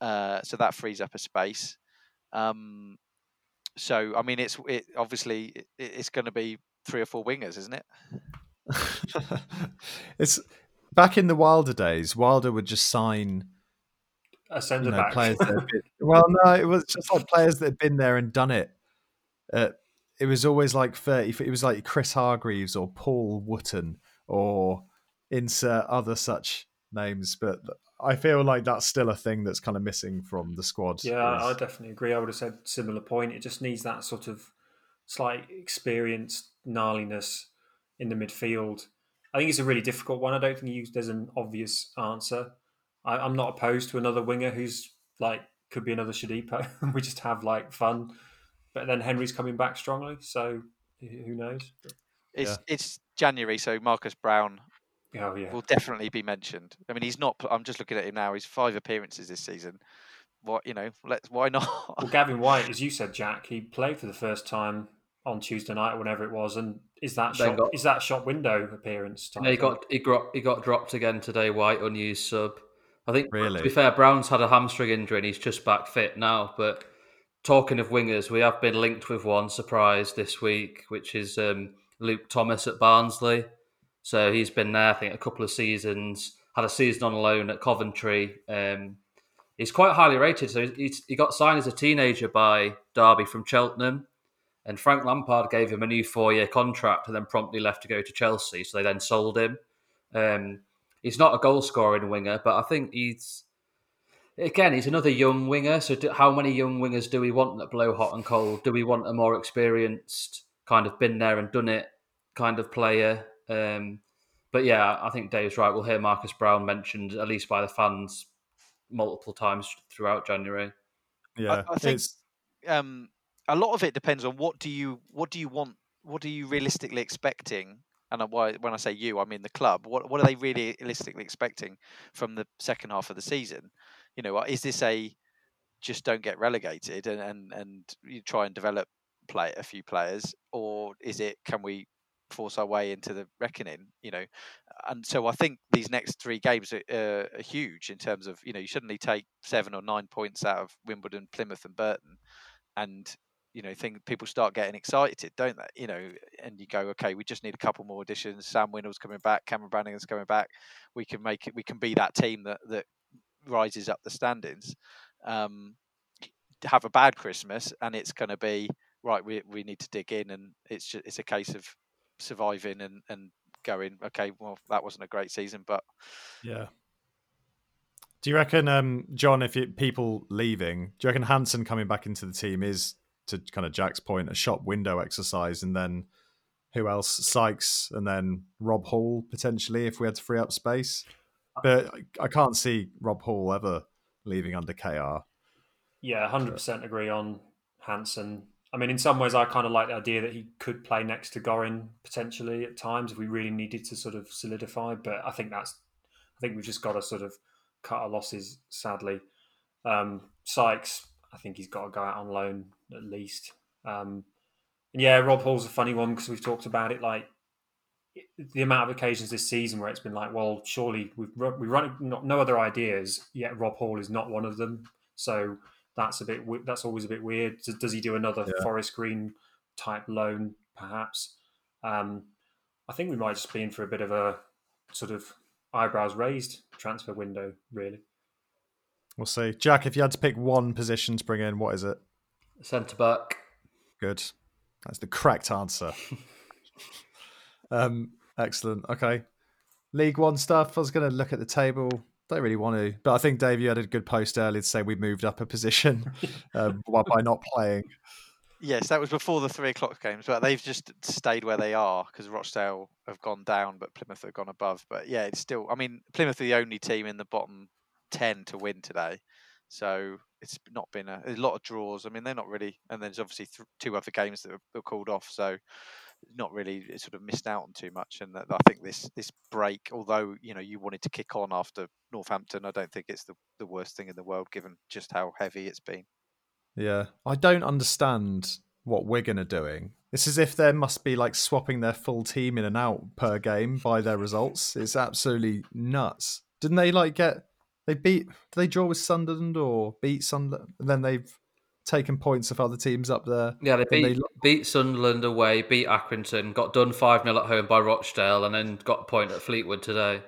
uh, so that frees up a space. Um, so, I mean, it's it, obviously it, it's going to be three or four wingers, isn't it? It's back in the Wilder days. Wilder would just sign a centre back. Players that been, well, no, it was just like players that had been there and done it. Uh, it was always like thirty. It was like Chris Hargreaves or Paul Wotton or. Insert other such names, but I feel like that's still a thing that's kind of missing from the squad. Yeah, is. I definitely agree. I would have said similar point. It just needs that sort of slight experience, gnarliness in the midfield. I think it's a really difficult one. I don't think you, there's an obvious answer. I, I'm not opposed to another winger who's like could be another Shodipo. We just have like fun, but then Henry's coming back strongly, so who knows? But, it's yeah. it's January, so Marcus Brown. Oh, yeah. Will definitely be mentioned. I mean, he's not. I'm just looking at him now. He's five appearances this season. What you know? Let's. Why not? Well, Gavin White, as you said, Jack, he played for the first time on Tuesday night, or whenever it was, and is that shot, got, is that shot window appearance? Time he got he got he got dropped again today. White unused sub. I think. Really? To be fair, Brown's had a hamstring injury and he's just back fit now. But talking of wingers, we have been linked with one surprise this week, which is um, Luke Thomas at Barnsley. So he's been there, I think, a couple of seasons, had a season on loan at Coventry. Um, he's quite highly rated. So he's, he got signed as a teenager by Derby from Cheltenham. And Frank Lampard gave him a new four-year contract and then promptly left to go to Chelsea. So they then sold him. Um, he's not a goal-scoring winger, but I think he's... Again, he's another young winger. So do, how many young wingers do we want that blow hot and cold? Do we want a more experienced, kind of been there and done it kind of player? Um, but yeah, I think Dave's right. We'll hear Marcus Brown mentioned at least by the fans multiple times throughout January. Yeah, I, I think um, a lot of it depends on what do you what do you want, what are you realistically expecting, and when I say you, I mean the club. What what are they really realistically expecting from the second half of the season? You know, is this a just don't get relegated and and, and you try and develop play a few players, or is it can we force our way into the reckoning, you know, and so I think these next three games are, uh, are huge in terms of, you know, you suddenly take seven or nine points out of Wimbledon, Plymouth and Burton, and you know, think people start getting excited, don't they? You know, and you go, okay, we just need a couple more additions. Sam Winnell's coming back, Cameron Brannigan's coming back. We can make it. We can be that team that that rises up the standings. Um, have a bad Christmas, and it's going to be right. We we need to dig in, and it's just, it's a case of surviving and, and going. Okay, well that wasn't a great season, but yeah. Do you reckon, um, John, if it, people leaving, do you reckon Hansen coming back into the team is, to kind of Jack's point, a shop window exercise, and then who else? Sykes, and then Rob Hall potentially if we had to free up space. But I, I can't see Rob Hall ever leaving under K R. Yeah, one hundred percent agree on Hansen. I mean, in some ways, I kind of like the idea that he could play next to Gorin potentially at times if we really needed to sort of solidify. But I think that's, I think we've just got to sort of cut our losses, sadly. Um, Sykes, I think he's got to go out on loan at least. Um, and yeah, Rob Hall's a funny one because we've talked about it, like the amount of occasions this season where it's been like, well, surely we've we run not, no other ideas yet. Rob Hall is not one of them, so that's a bit that's always a bit weird. Does, does he do another yeah. Forest Green type loan, perhaps? Um, I think we might just be in for a bit of a sort of eyebrows raised transfer window, really. We'll see. Jack, if you had to pick one position to bring in, what is it? Centre back. Good. That's the correct answer. Um, excellent. Okay. League One stuff. I was going to look at the table. Don't really want to, but I think Dave, you had a good post earlier to say we moved up a position um, by not playing. Yes, that was before the three o'clock games, but they've just stayed where they are because Rochdale have gone down, but Plymouth have gone above. But yeah, it's still. I mean, Plymouth are the only team in the bottom ten to win today, so it's not been a, a lot of draws. I mean, they're not really, and there's obviously th- two other games that were called off, so. Not really sort of missed out on too much, and I think this this break, although you know you wanted to kick on after Northampton, I don't think it's the, the worst thing in the world given just how heavy it's been. Yeah, I don't understand what Wigan are doing. It's as if they must be like swapping their full team in and out per game by their results. It's absolutely nuts. Didn't they like get they beat? Did they draw with Sunderland or beat Sunderland? And then they've. Taking points of other teams up there. Yeah, they beat, they beat Sunderland away, beat Accrington, got done five nil at home by Rochdale, and then got a point at Fleetwood today.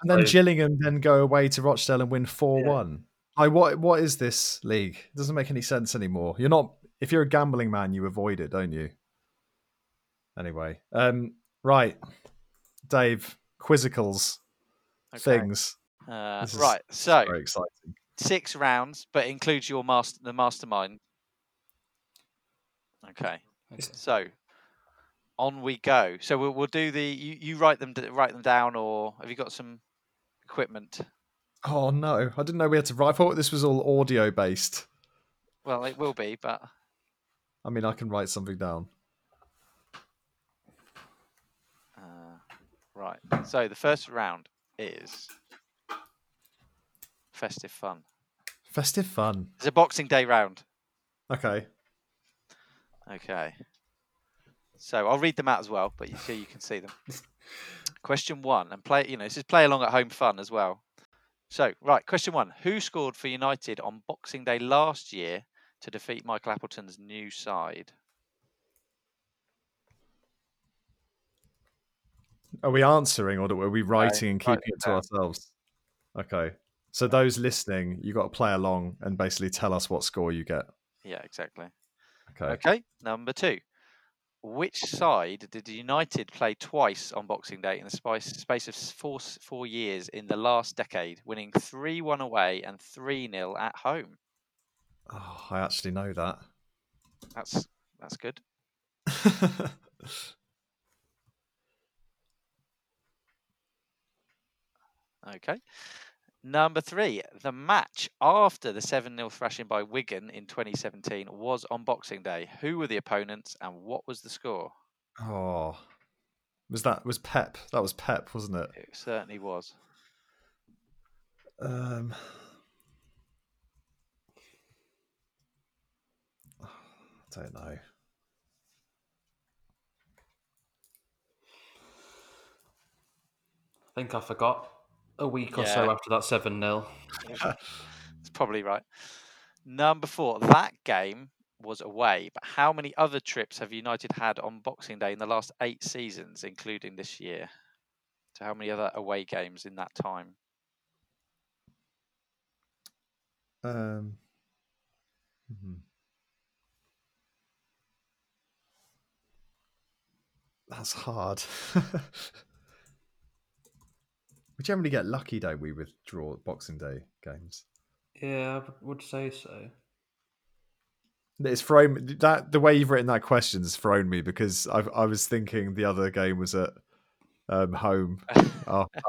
And then so, Gillingham then go away to Rochdale and win four one. Yeah. Like, what, what is this league? It doesn't make any sense anymore. You're not, if you're a gambling man, you avoid it, don't you? Anyway. Um, right. Dave, quizzicals. Okay. Things. Uh, right, so. Very exciting. Six rounds, but includes your master, the mastermind. Okay, so on we go. So we'll, we'll do the you, you write them write them down, or have you got some equipment? Oh no, I didn't know we had to write. I thought this was all audio based. Well, it will be, but I mean, I can write something down. Uh, right. So the first round is. Festive fun. Festive fun. It's a Boxing Day round. Okay. Okay. So I'll read them out as well, but you see, you can see them. Question one, and play. You know, this is play along at home fun as well. So, right, question one: who scored for United on Boxing Day last year to defeat Michael Appleton's new side? Are we answering, or are we writing no, and keeping it to down. Ourselves? Okay. So those listening, you got to play along and basically tell us what score you get. Yeah, exactly. Okay. Okay, number two. Which side did United play twice on Boxing Day in the space of four, four years in the last decade, winning three one away and three nil at home? Oh, I actually know that. That's that's good. Okay. Number three, the match after the seven nil thrashing by Wigan in twenty seventeen was on Boxing Day. Who were the opponents and what was the score? Oh, was that was Pep? That was Pep, wasn't it? It certainly was. Um, I don't know. I think I forgot. A week or yeah. so after that seven nil. It's probably right. Number four, that game was away, but how many other trips have United had on Boxing Day in the last eight seasons, including this year? So how many other away games in that time? Um, Mm-hmm. That's hard. We generally get lucky, don't we, with draw Boxing Day games? Yeah, I would say so. It's thrown that the way you've written that question has thrown me, because I I was thinking the other game was at um, home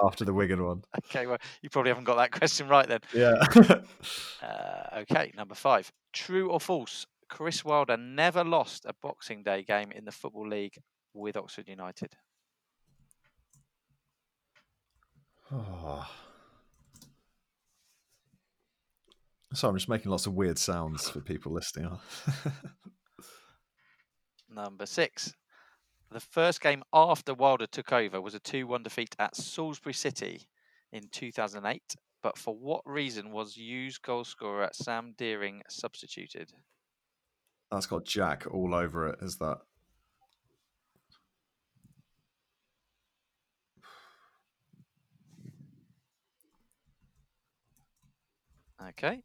after the Wigan one. Okay, well, you probably haven't got that question right then. Yeah. uh, okay, number five. True or false? Chris Wilder never lost a Boxing Day game in the Football League with Oxford United. Oh. Sorry, I'm just making lots of weird sounds for people listening. Number six. The first game after Wilder took over was a two one defeat at Salisbury City in two thousand eight. But for what reason was Hughes goal scorer Sam Deering substituted? That's got Jack all over it, is that? Okay.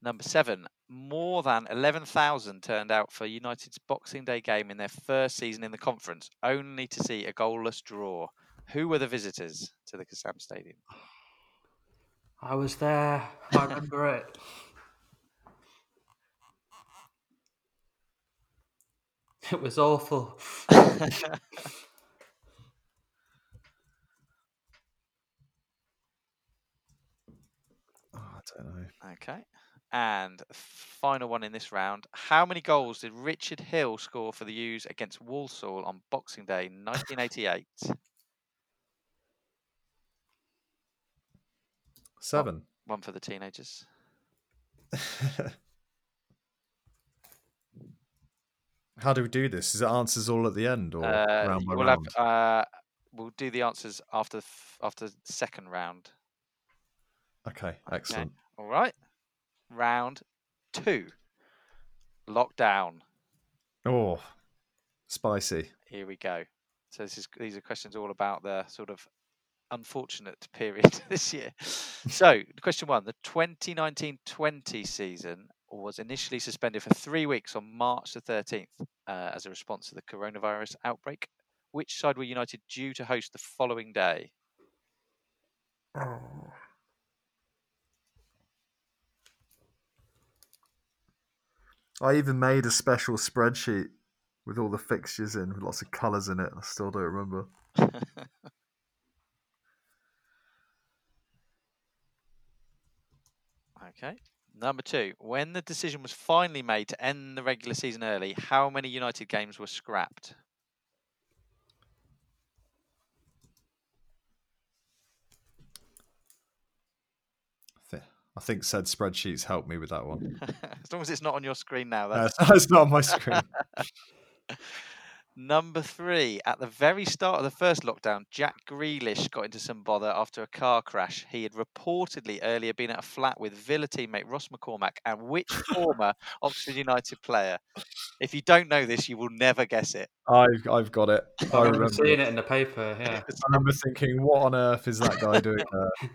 Number seven, more than eleven thousand turned out for United's Boxing Day game in their first season in the conference, only to see a goalless draw. Who were the visitors to the Kassam Stadium? I was there. I remember it. It was awful. I don't know. Okay. And final one in this round. How many goals did Richard Hill score for the Hughes against Walsall on Boxing Day nineteen eighty-eight? Seven. One, one for the teenagers. How do we do this? Is it answers all at the end or uh, round by we'll round? Have, uh, we'll do the answers after after the second round. Okay, excellent. Okay. All right. Round two. Lockdown. Oh, spicy. Here we go. So this is these are questions all about the sort of unfortunate period this year. So question one, the twenty nineteen twenty season was initially suspended for three weeks on March the thirteenth uh, as a response to the coronavirus outbreak. Which side were United due to host the following day? Oh. I even made a special spreadsheet with all the fixtures in, with lots of colours in it. I still don't remember. Okay. Number two. When the decision was finally made to end the regular season early, how many United games were scrapped? I think said spreadsheets helped me with that one. As long as it's not on your screen now. That's, no, it's not on my screen. Number three. At the very start of the first lockdown, Jack Grealish got into some bother after a car crash. He had reportedly earlier been at a flat with Villa teammate Ross McCormack and which former Oxford United player? If you don't know this, you will never guess it. I've, I've got it. I, I remember seeing it in the paper. Yeah. I remember thinking, what on earth is that guy doing there?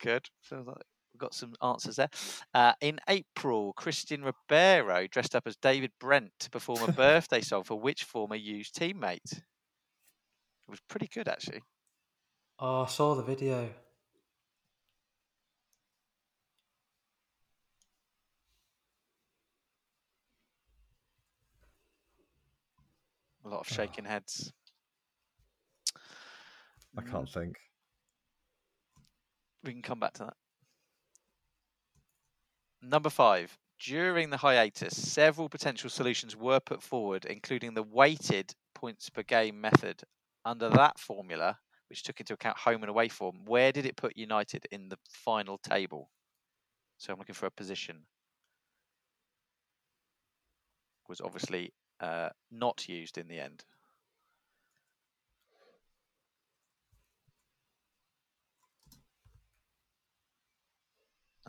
Good. Feels like got some answers there. Uh, in April, Christian Ribeiro dressed up as David Brent to perform a birthday song for which former Hughes teammate? It was pretty good, actually. Oh, I saw the video. A lot of shaking heads. I can't think. We can come back to that. Number five, during the hiatus, several potential solutions were put forward, including the weighted points per game method. Under that formula, which took into account home and away form, where did it put United in the final table? So I'm looking for a position. It was obviously uh, not used in the end.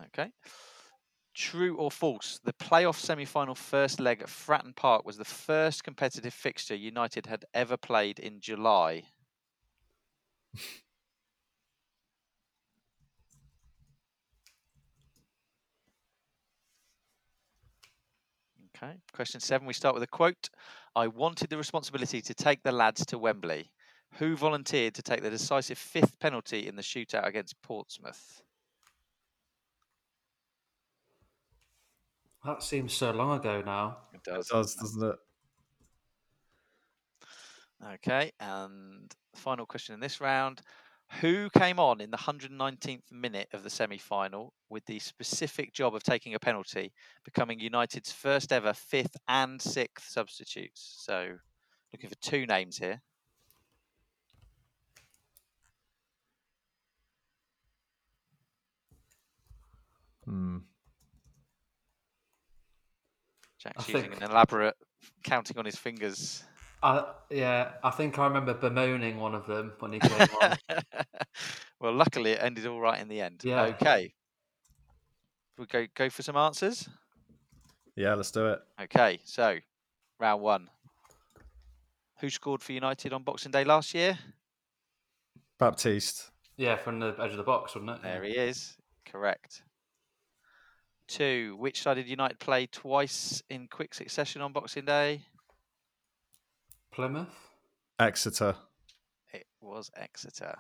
Okay. True or false, the playoff semi-final first leg at Fratton Park was the first competitive fixture United had ever played in July. Okay. Question seven, we start with a quote. I wanted the responsibility to take the lads to Wembley. Who volunteered to take the decisive fifth penalty in the shootout against Portsmouth? That seems so long ago now. It does, it does doesn't it? Okay, and the final question in this round. Who came on in the one hundred nineteenth minute of the semi-final with the specific job of taking a penalty, becoming United's first ever fifth and sixth substitutes? So looking for two names here. Hmm. Jack's I using think, an elaborate counting on his fingers. I, yeah, I think I remember bemoaning one of them when he came on. Well, luckily it ended all right in the end. Yeah. Okay. We'll go, go for some answers? Yeah, let's do it. Okay, so round one. Who scored for United on Boxing Day last year? Baptiste. Yeah, from the edge of the box, wasn't it? There he is. Correct. Two, which side did United play twice in quick succession on Boxing Day? Plymouth? Exeter. It was Exeter.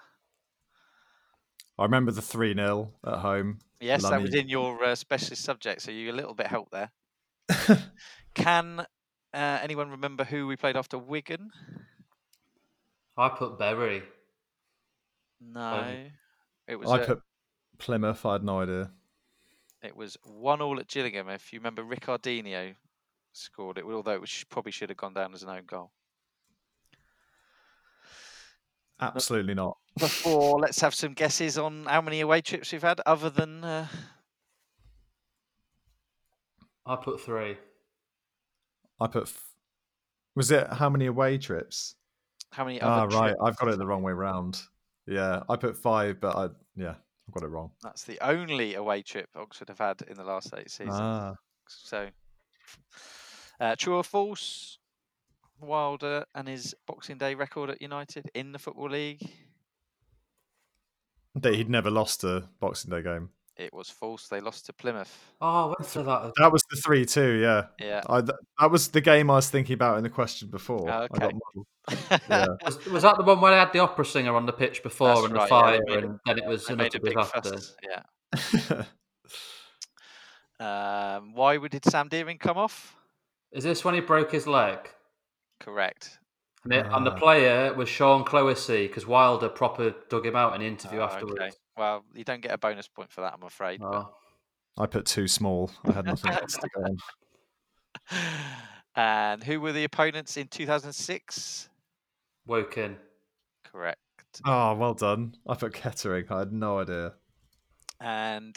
I remember the three nil at home. Yes, Lummy. That was in your uh, specialist subject, so you a little bit help there. Can uh, anyone remember who we played after Wigan? I put Bury. No. Um, it was. I a... put Plymouth, I had no idea. It was one all at Gillingham. If you remember, Ricardinho scored it, although it probably should have gone down as an own goal. Absolutely not. Before, let's have some guesses on how many away trips we've had, other than... Uh... I put three. I put... F- was it how many away trips? How many other trips? Ah, right. I've got it the wrong way round. Yeah, I put five, but I... Yeah. I've got it wrong. That's the only away trip Oxford have had in the last eight seasons. Ah. So, uh, true or false? Wilder and his Boxing Day record at United in the Football League? That he'd never lost a Boxing Day game. It was false. They lost to Plymouth. Oh, I went for that. That was the three two, yeah. Yeah. I, that, that was the game I was thinking about in the question before. Oh, okay. I got yeah. was, was that the one where they had the opera singer on the pitch before? That's and right, the fire, yeah, and then it was another big after. Yeah. um, why did Sam Deering come off? Is this when he broke his leg? Correct. And, it, ah. and the player was Sean Clare, because Wilder proper dug him out in the interview oh, afterwards. Okay. Well, you don't get a bonus point for that, I'm afraid. Oh. But... I put too small. I had nothing else to go on. And who were the opponents in two thousand six? Woking. Correct. Oh, well done. I put Kettering. I had no idea. And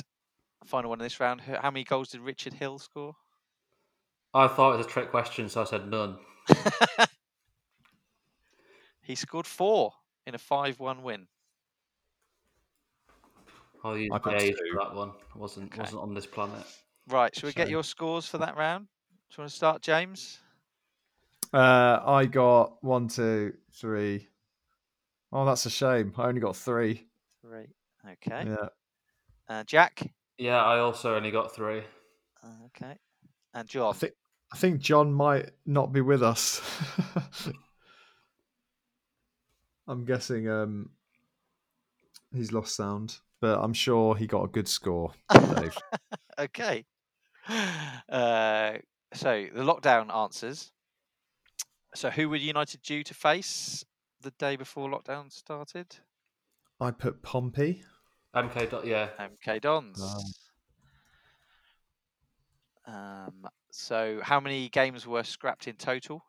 final one in this round. How many goals did Richard Hill score? I thought it was a trick question, so I said none. He scored four in a five one win. I'll use I put two. For that one. I wasn't, okay. wasn't on this planet. Right, shall we so. get your scores for that round? Do you want to start, James? Uh, I got one, two, three. Oh, that's a shame. I only got three. Three. Okay. Yeah. Uh, Jack? Yeah, I also only got three. Okay. And John? I think, I think John might not be with us. I'm guessing um, he's lost sound. But I'm sure he got a good score, Dave. Okay. Uh, so, the lockdown answers. So, who were United due to face the day before lockdown started? I put Pompey. M K, yeah. M K Dons. Um, um, so, how many games were scrapped in total?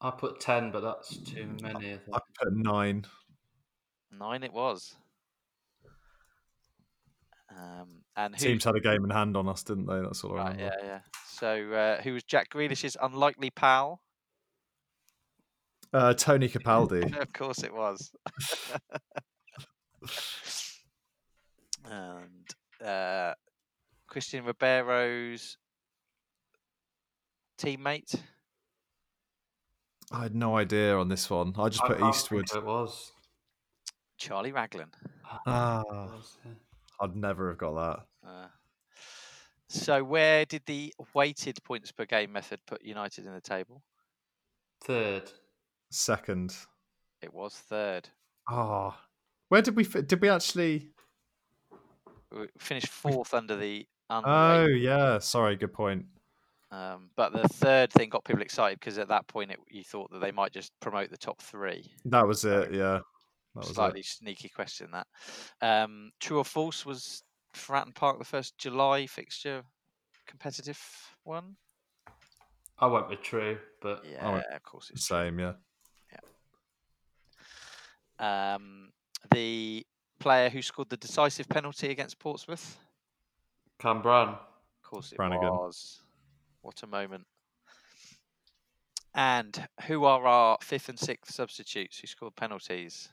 I put ten, but that's too many. I, I put nine. Nine it was. Um, and who... Teams had a game in hand on us, didn't they? That's all I right, remember. Yeah, yeah. So, uh, who was Jack Grealish's unlikely pal? Uh, Tony Capaldi. Of course it was. And uh, Christian Ribeiro's teammate? I had no idea on this one. I just I put Eastwood. It was Charlie Raglan. Ah. Uh... I'd never have got that. Uh, So where did the weighted points per game method put United in the table? Third. Second. It was third. Ah, oh, where did we did we actually we finished fourth under the? Oh yeah, sorry, good point. Um, but the third thing got people excited because at that point it, you thought that they might just promote the top three. That was it, yeah. That was slightly it. Sneaky question that. Um, true or false was Fratton Park the first July fixture competitive one? I went with true, but yeah, of course it's same, true. yeah. Yeah. Um, the player who scored the decisive penalty against Portsmouth? Cam Brann. Of course it Brannigan. was. What a moment. And who are our fifth and sixth substitutes who scored penalties?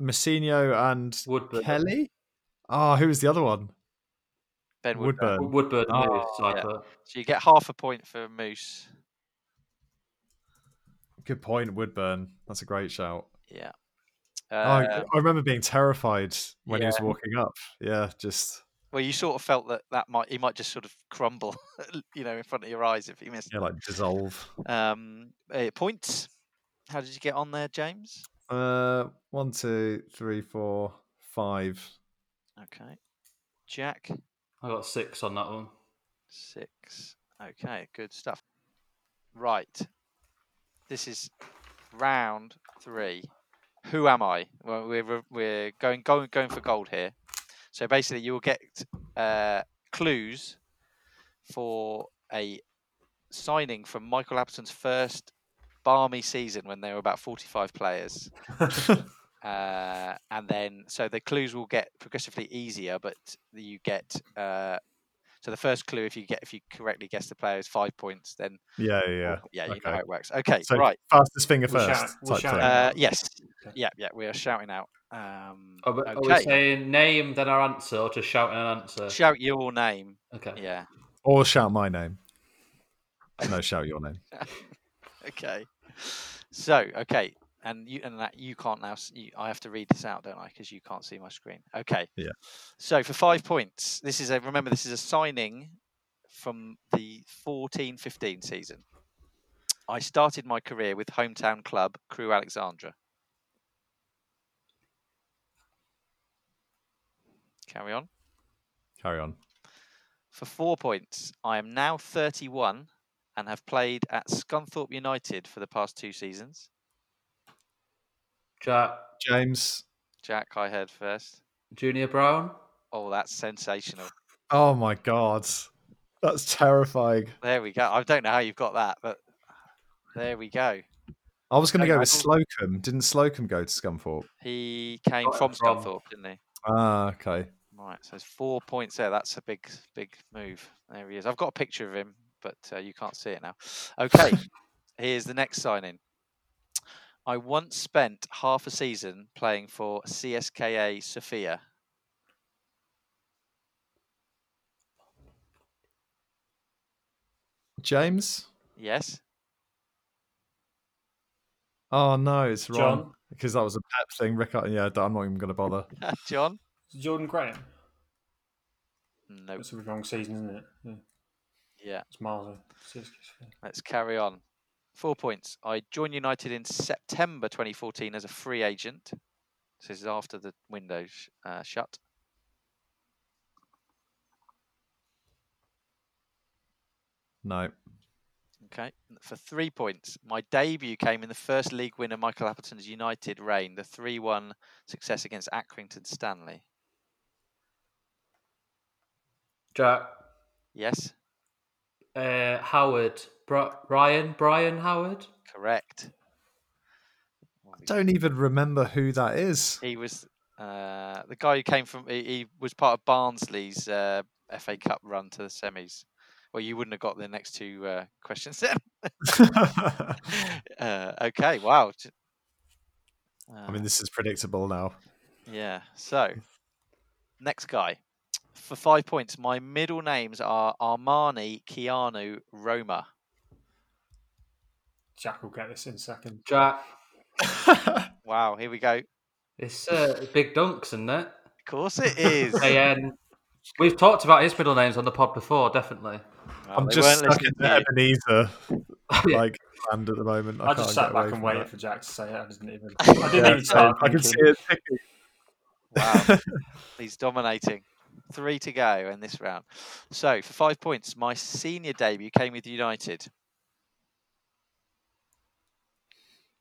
Messino and Woodburn. Kelly? Oh, who was the other one? Ben Woodburn. Woodburn, Woodburn oh, yeah. So you get half a point for Moose. Good point, Woodburn. That's a great shout. Yeah. Uh, oh, I remember being terrified when yeah. he was walking up. Yeah, just... Well, you sort of felt that, that might he might just sort of crumble, you know, in front of your eyes if he missed. Yeah, like dissolve. Um, uh, points. How did you get on there, James? Uh, one, two, three, four, five. Okay. Jack? I got six on that one. Six. Okay, good stuff. Right. This is round three. Who am I? Well, we're we're going going going for gold here. So basically, you will get uh, clues for a signing from Michael Appleton's first balmy season when there were about forty-five players. uh, and then, so the clues will get progressively easier, but you get, uh, so the first clue, if you get, if you correctly guess the player is five points, then. Yeah, yeah. Yeah, you okay. know how it works. Okay, so right. Fastest finger first. We'll shout, we'll shout uh, yes. Yeah, yeah, we are shouting out. Um, are we, okay. are we saying name then our answer, or just shout an answer? Shout your name. Okay. Yeah. Or shout my name. No, shout your name. Okay. So okay, and you and that you can't now. You, I have to read this out, don't I? Because you can't see my screen. Okay. Yeah. So for five points, this is a remember this is a signing from the fourteen fifteen season. I started my career with hometown club Crewe Alexandra. Carry on. Carry on. For four points, I am now thirty-one and have played at Scunthorpe United for the past two seasons. Jack. James. Jack, I heard first. Junior Brown. Oh, that's sensational. Oh, my God. That's terrifying. There we go. I don't know how you've got that, but there we go. I was going to go with Slocum. Didn't Slocum go to Scunthorpe? He came from Scunthorpe, didn't he? Ah, okay. Right, so there's four points there. That's a big, big move. There he is. I've got a picture of him, but uh, you can't see it now. Okay, here's the next signing. I once spent half a season playing for C S K A Sofia. James? Yes. Oh, no, it's wrong. John? Because that was a pet thing. Rick, yeah, I'm not even going to bother. John? Jordan Graham? No. Nope. It's the wrong season, isn't it? Yeah. yeah. It's miles. Let's carry on. Four points. I joined United in September twenty fourteen as a free agent. So this is after the window sh- uh, shut. No. Okay, for three points, my debut came in the first league winner Michael Appleton's United reign, the three one success against Accrington Stanley. Jack. Yes. Uh, Howard. Bri- Brian. Brian Howard. Correct. I don't even remember who that is. He was uh, the guy who came from. He, he was part of Barnsley's uh, F A Cup run to the semis. Well, you wouldn't have got the next two uh, questions then. uh, okay, wow. Uh, I mean, this is predictable now. Yeah, so next guy. For five points, my middle names are Armani, Keanu, Roma. Jack will get this in a second. Jack. Wow, here we go. It's uh, big dunks, isn't it? Of course it is. A N We've talked about his middle names on the pod before, definitely. Well, I'm just stuck in the Ebenezer like land at the moment. I, I just sat back and waited that. for Jack to say it. I didn't even. I didn't yeah, even start. I can see it. Wow, he's dominating. Three to go in this round. So for five points, my senior debut came with United.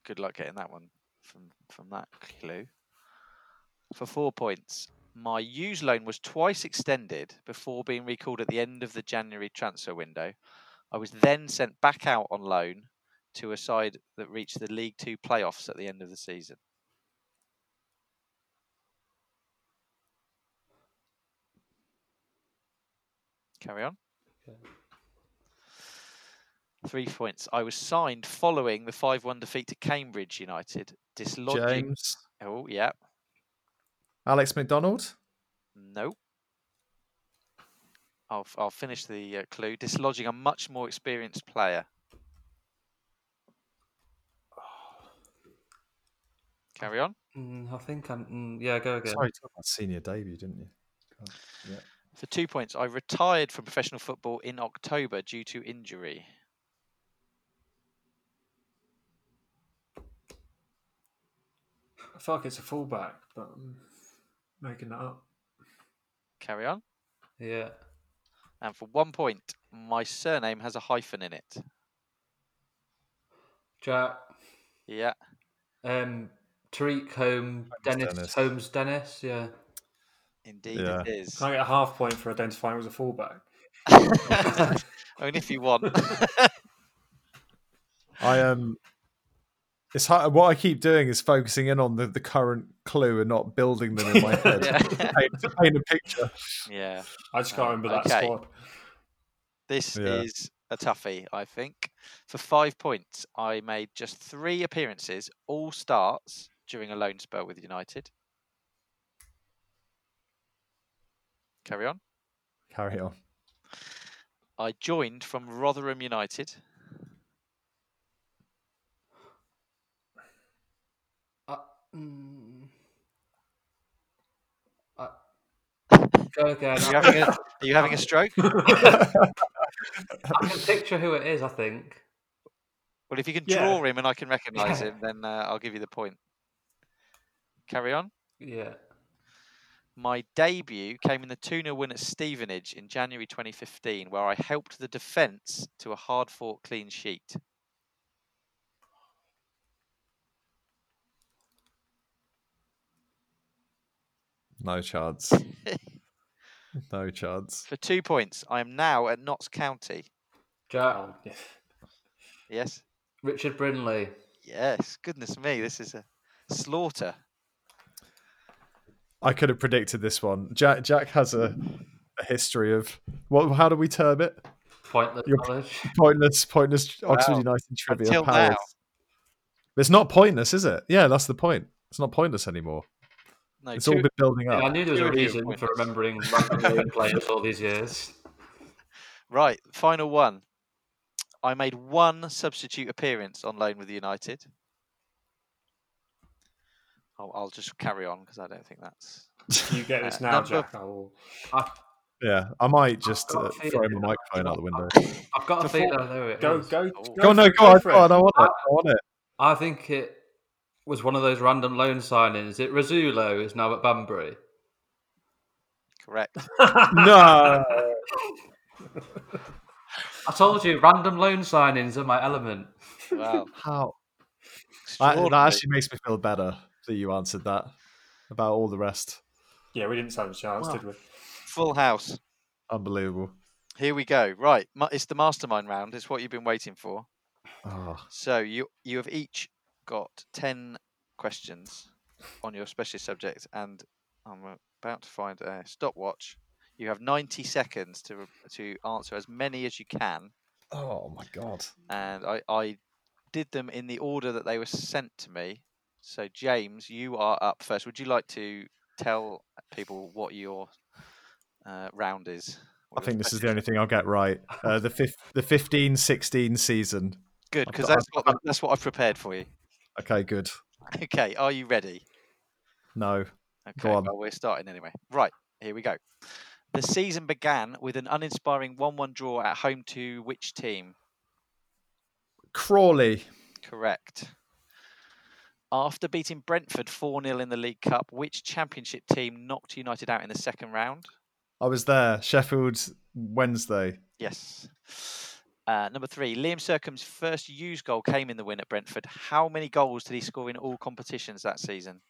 Good luck getting that one from from that clue. For four points, my use loan was twice extended before being recalled at the end of the January transfer window. I was then sent back out on loan to a side that reached the League Two playoffs at the end of the season. Carry on. Okay. Three points. I was signed following the five one defeat to Cambridge United. Dislodging. James. Oh, yeah. Alex McDonald? No. I'll I'll finish the uh, clue. Dislodging a much more experienced player. Carry on. Mm, I think I'm... Mm, yeah, go again. Sorry, you talked about senior debut, didn't you? Oh, yeah. For two points, I retired from professional football in October due to injury. I feel like it's a fullback, but I'm making that up. Carry on. Yeah. And for one point, my surname has a hyphen in it. Jack. Yeah. Um, Tariq Holmes Dennis, Dennis. Holmes Dennis, yeah. Indeed, yeah. It is. Can I get a half point for identifying it as a fullback? Only if you want. I um, it's hard, what I keep doing is focusing in on the, the current clue and not building them in my head yeah. to, paint, to paint a picture. Yeah, I just can't um, remember that okay. squad. This yeah. is a toughie, I think. For five points, I made just three appearances, all starts during a loan spell with United. Carry on. Carry on. I joined from Rotherham United. Uh, mm, uh, go again. Are you having a, are you having a stroke? I can picture who it is, I think. Well, if you can draw yeah. him and I can recognise yeah. him, then uh, I'll give you the point. Carry on. Yeah. My debut came in the two nil win at Stevenage in January twenty fifteen, where I helped the defence to a hard-fought clean sheet. No chance. No chance. For two points, I am now at Notts County. Jack. Yes? Richard Brindley. Yes. Goodness me, this is a slaughter. I could have predicted this one. Jack Jack has a, a history of what? How do we term it? Pointless Your, knowledge. Pointless, pointless. Wow. Oxford United trivia. Until now. It's not pointless, is it? Yeah, that's the point. It's not pointless anymore. No, it's two, all been building up. Yeah, I knew there was two a reason pointless. for remembering players all these years. Right, final one. I made one substitute appearance on loan with United. I'll, I'll just carry on because I don't think that's. You get this now, Jack. I will... I... Yeah, I might just uh, throw my microphone out the window. I've got to think. I know it. Go, go, go, go! No, go! I, I, I want it. I want it. I think it was one of those random loan signings. It Rizzullo is now at Banbury. Correct. No. I told you, random loan signings are my element. Wow. How? That, that actually makes me feel better. That you answered that about all the rest. Yeah, we didn't have a chance, wow. did we? Full house. Unbelievable. Here we go. Right, it's the mastermind round. It's what you've been waiting for. Oh. So you you have each got ten questions on your specialist subject, and I'm about to find a stopwatch. You have ninety seconds to to answer as many as you can. Oh my god! And I I did them in the order that they were sent to me. So, James, you are up first. Would you like to tell people what your uh, round is? What I think this is the only thing I'll get right. Uh, the fif- the fifteen sixteen season. Good, because that's what, that's what I've prepared for you. Okay, good. Okay, are you ready? No. Okay, well, we're starting anyway. Right, here we go. The season began with an uninspiring one one draw at home to which team? Crawley. Correct. After beating Brentford four nil in the League Cup, which Championship team knocked United out in the second round? I was there. Sheffield Wednesday. Yes. Uh, number three, Liam Sercombe's first Hughes goal came in the win at Brentford. How many goals did he score in all competitions that season?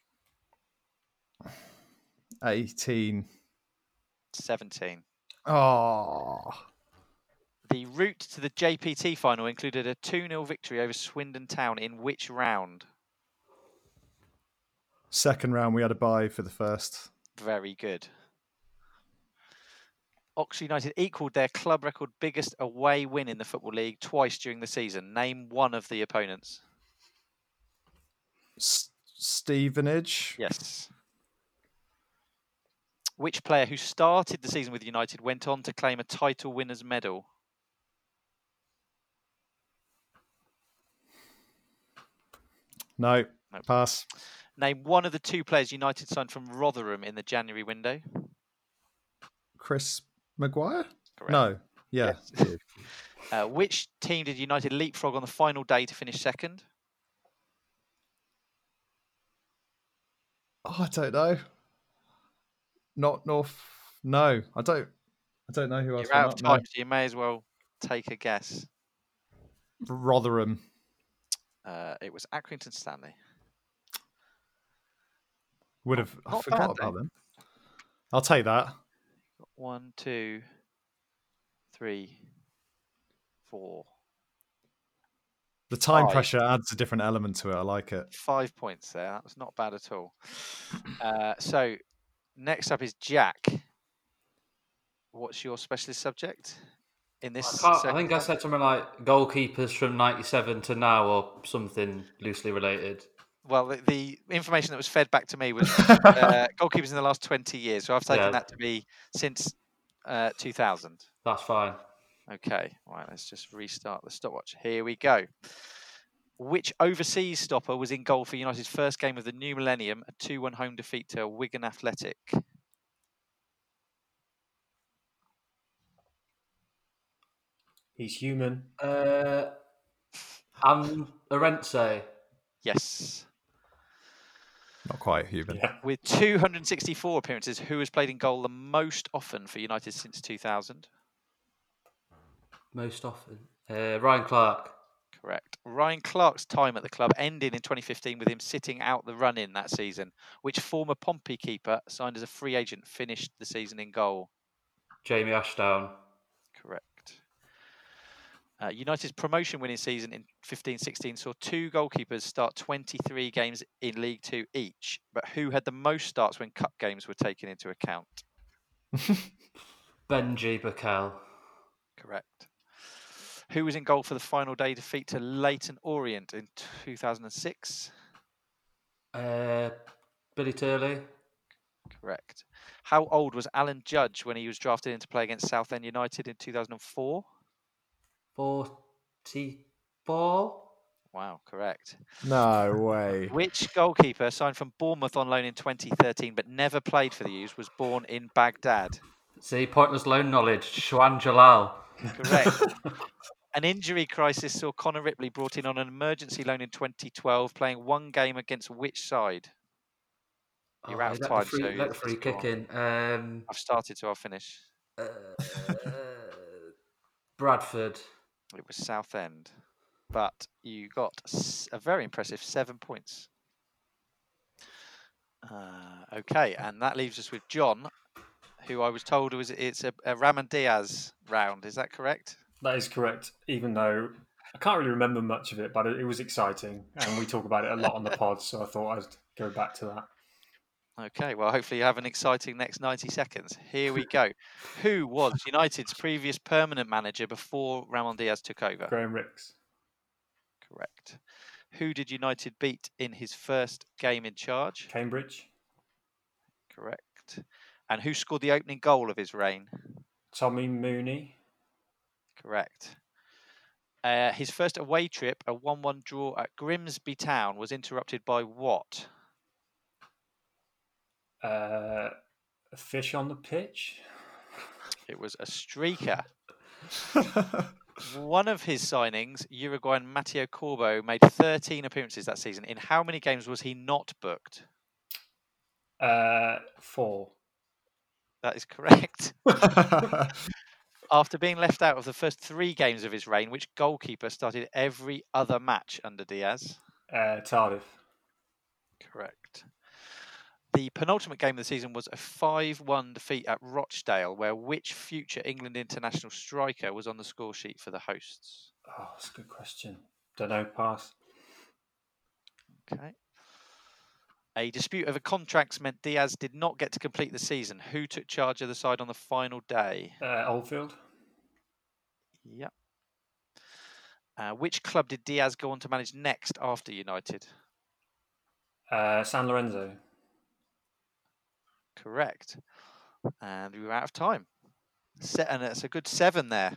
eighteen. seventeen. Oh. The route to the J P T final included a two nil victory over Swindon Town in which round? Second round, we had a bye for the first. Very good. Oxford United equalled their club record biggest away win in the Football League twice during the season. Name one of the opponents. S- Stevenage. Yes. Which player who started the season with United went on to claim a title winner's medal? No. no. Pass. Name one of the two players United signed from Rotherham in the January window. Chris Maguire? Correct. No. Yeah. Yes. uh, which team did United leapfrog on the final day to finish second? Oh, I don't know. Not North. No, I don't. I don't know who You're else. You're out of time, so you may as well take a guess. Rotherham. Uh, it was Accrington Stanley. Would have I forgot about them. I'll take that. One, two, three, four. The time Five. pressure adds a different element to it. I like it. Five points there. That was not bad at all. Uh, so. Next up is Jack. What's your specialist subject in this? I, I think I said something like goalkeepers from ninety-seven to now or something loosely related. Well, the, the information that was fed back to me was uh, goalkeepers in the last twenty years. So I've taken yeah. that to be since uh, two thousand. That's fine. Okay. All right, let's just restart the stopwatch. Here we go. Which overseas stopper was in goal for United's first game of the new millennium, a two one home defeat to Wigan Athletic? He's human. Uh, and Arentse. Yes. Not quite human. Yeah. With two hundred sixty-four appearances, who has played in goal the most often for United since two thousand? Most often? Uh, Ryan Clark. Correct. Ryan Clark's time at the club ended in twenty fifteen with him sitting out the run-in that season. Which former Pompey keeper signed as a free agent finished the season in goal? Jamie Ashdown. Correct. Uh, United's promotion winning season in fifteen sixteen saw two goalkeepers start twenty-three games in League Two each. But who had the most starts when cup games were taken into account? Benji Bacal. Correct. Who was in goal for the final day defeat to Leyton Orient in two thousand six? Uh, Billy Turley. Correct. How old was Alan Judge when he was drafted in to play against Southend United in two thousand four? forty-four. Wow, correct. No way. Which goalkeeper signed from Bournemouth on loan in twenty thirteen but never played for the U's was born in Baghdad? See, pointless loan knowledge. Shwan Jalal. Correct. An injury crisis saw Connor Ripley brought in on an emergency loan in twenty twelve, playing one game against which side? You're oh, out of time, free, so let the free kick in. Um, I've started, so I'll finish. Uh, Bradford. It was Southend, but you got a very impressive seven points. Uh, okay, and that leaves us with John, who I was told was it's a, a Ramon Diaz round. Is that correct? That is correct, even though I can't really remember much of it, but it, it was exciting, and we talk about it a lot on the pod, so I thought I'd go back to that. Okay, well, hopefully you have an exciting next ninety seconds. Here we go. Who was United's previous permanent manager before Ramon Diaz took over? Graham Ricks. Correct. Who did United beat in his first game in charge? Cambridge. Correct. And who scored the opening goal of his reign? Tommy Mooney. Correct. Uh, his first away trip, a one one draw at Grimsby Town, was interrupted by what? Uh, a fish on the pitch? It was a streaker. One of his signings, Uruguayan Mateo Corbo, made thirteen appearances that season. In how many games was he not booked? Uh, four. That is correct. After being left out of the first three games of his reign, which goalkeeper started every other match under Diaz? Uh, Tardif. Correct. The penultimate game of the season was a five one defeat at Rochdale, where which future England international striker was on the score sheet for the hosts? Oh, that's a good question. Don't know, pass. Okay. A dispute over contracts meant Diaz did not get to complete the season. Who took charge of the side on the final day? Uh, Oldfield. Yep. Uh, which club did Diaz go on to manage next after United? Uh, San Lorenzo. Correct. And we were out of time. Set, and it's a good seven there.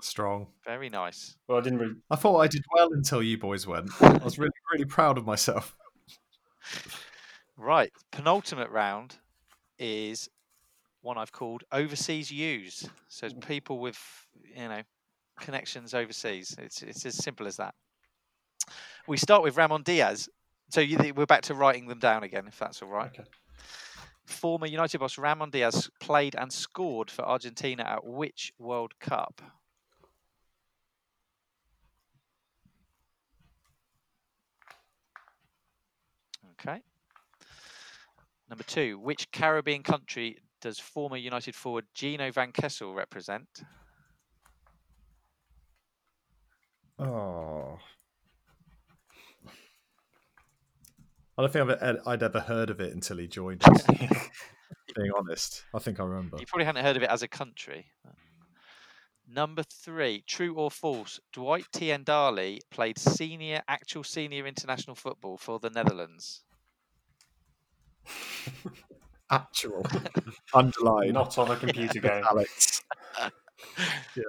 Strong. Very nice. Well, I didn't really... I thought I did well until you boys went. I was really, really proud of myself. Right. Penultimate round is one I've called Overseas U's. So it's people with, you know, connections overseas. It's it's as simple as that. We start with Ramon Diaz. So you, we're back to writing them down again, if that's all right. Okay. Former United boss Ramon Diaz played and scored for Argentina at which World Cup? Okay. Number two, which Caribbean country does former United forward Gino Van Kessel represent? Oh. I don't think I've, I'd ever heard of it until he joined us. Being honest, I think I remember. You probably hadn't heard of it as a country. Number three, true or false, Dwight Tiendale played senior, actual senior international football for the Netherlands. Actual. Underlined. Not on a computer game. Alex. Yeah.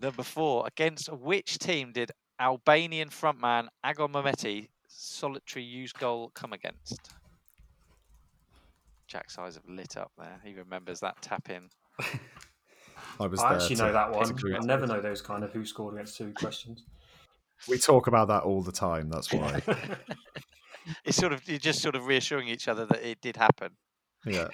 Number four, against which team did Albanian frontman Agor Mometi solitary use goal come against? Jack's eyes have lit up there. He remembers that tap in. I was I there actually know that one. I never know those kind of who scored against two questions. We talk about that all the time. That's why. It's sort of you're just sort of reassuring each other that it did happen. Yeah.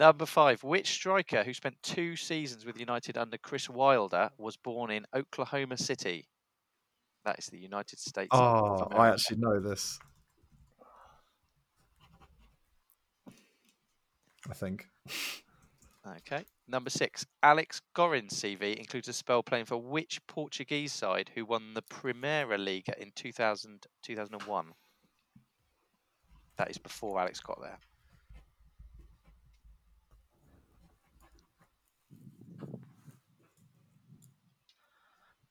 Number five. Which striker who spent two seasons with United under Chris Wilder was born in Oklahoma City? That is the United States. Oh, I actually know this. I think. Okay. Number six, Alex Gorin's C V includes a spell playing for which Portuguese side who won the Primeira Liga in two thousand, two thousand one? That is before Alex got there.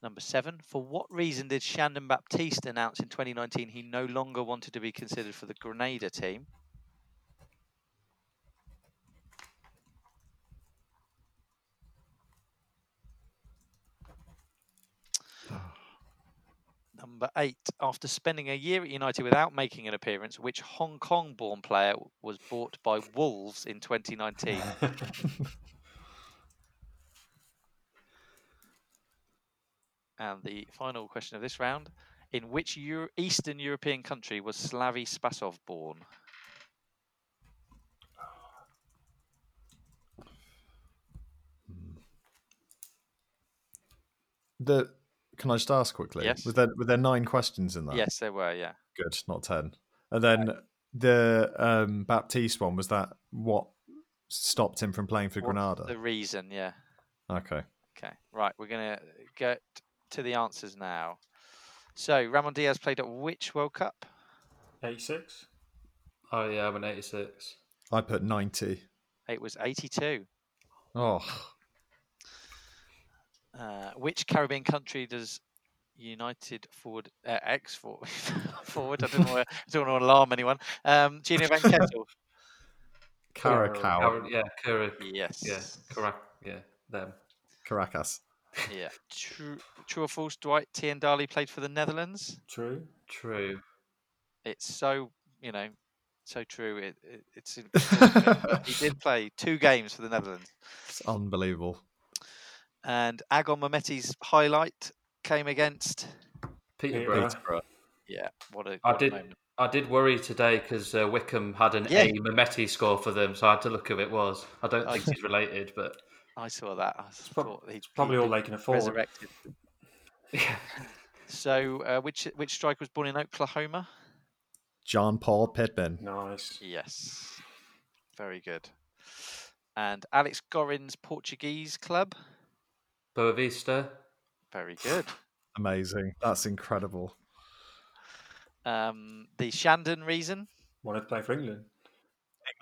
Number seven, for what reason did Shandon Baptiste announce in twenty nineteen he no longer wanted to be considered for the Grenada team? Number eight, after spending a year at United without making an appearance, which Hong Kong-born player was bought by Wolves in twenty nineteen? And the final question of this round, in which Euro- Eastern European country was Slavy Spasov born? The... Can I just ask quickly? Yes. Was there, were there nine questions in that? Yes, there were, yeah. Good, not ten. And then right. the um, Baptiste one, was that what stopped him from playing for what Granada? The reason, yeah. Okay. Okay, right. We're going to get to the answers now. So, Ramon Diaz played at which World Cup? eighty-six. Oh, yeah, I went eighty-six. I put ninety. It was eighty-two. Oh, Uh, which Caribbean country does United forward uh, X for, forward? I don't know. I don't want to alarm anyone. Um, Gino Van Kessel. Caracas. Yeah, Caracas. Yes. Yeah, Caracas. Yeah, them. Caracas. Yeah. True, true or false? Dwight Tiendale played for the Netherlands. True. True. It's so you know so true. It, it, it's he did play two games for the Netherlands. It's unbelievable. And Agon Mometi's highlight came against Peterborough. Peterborough. Yeah, what a. I what did. A I did worry today because uh, Wickham had an yeah. A Mometi score for them, so I had to look who it was. I don't think he's related, but I saw that. I it's thought pro- he's probably all they can afford. Resurrected. Yeah. So, uh, which which striker was born in Oklahoma? John Paul Pittman. Nice. Yes. Very good. And Alex Gorin's Portuguese club? Boa Vista. Very good. Amazing. That's incredible. Um, the Shandon reason? Wanted to play for England.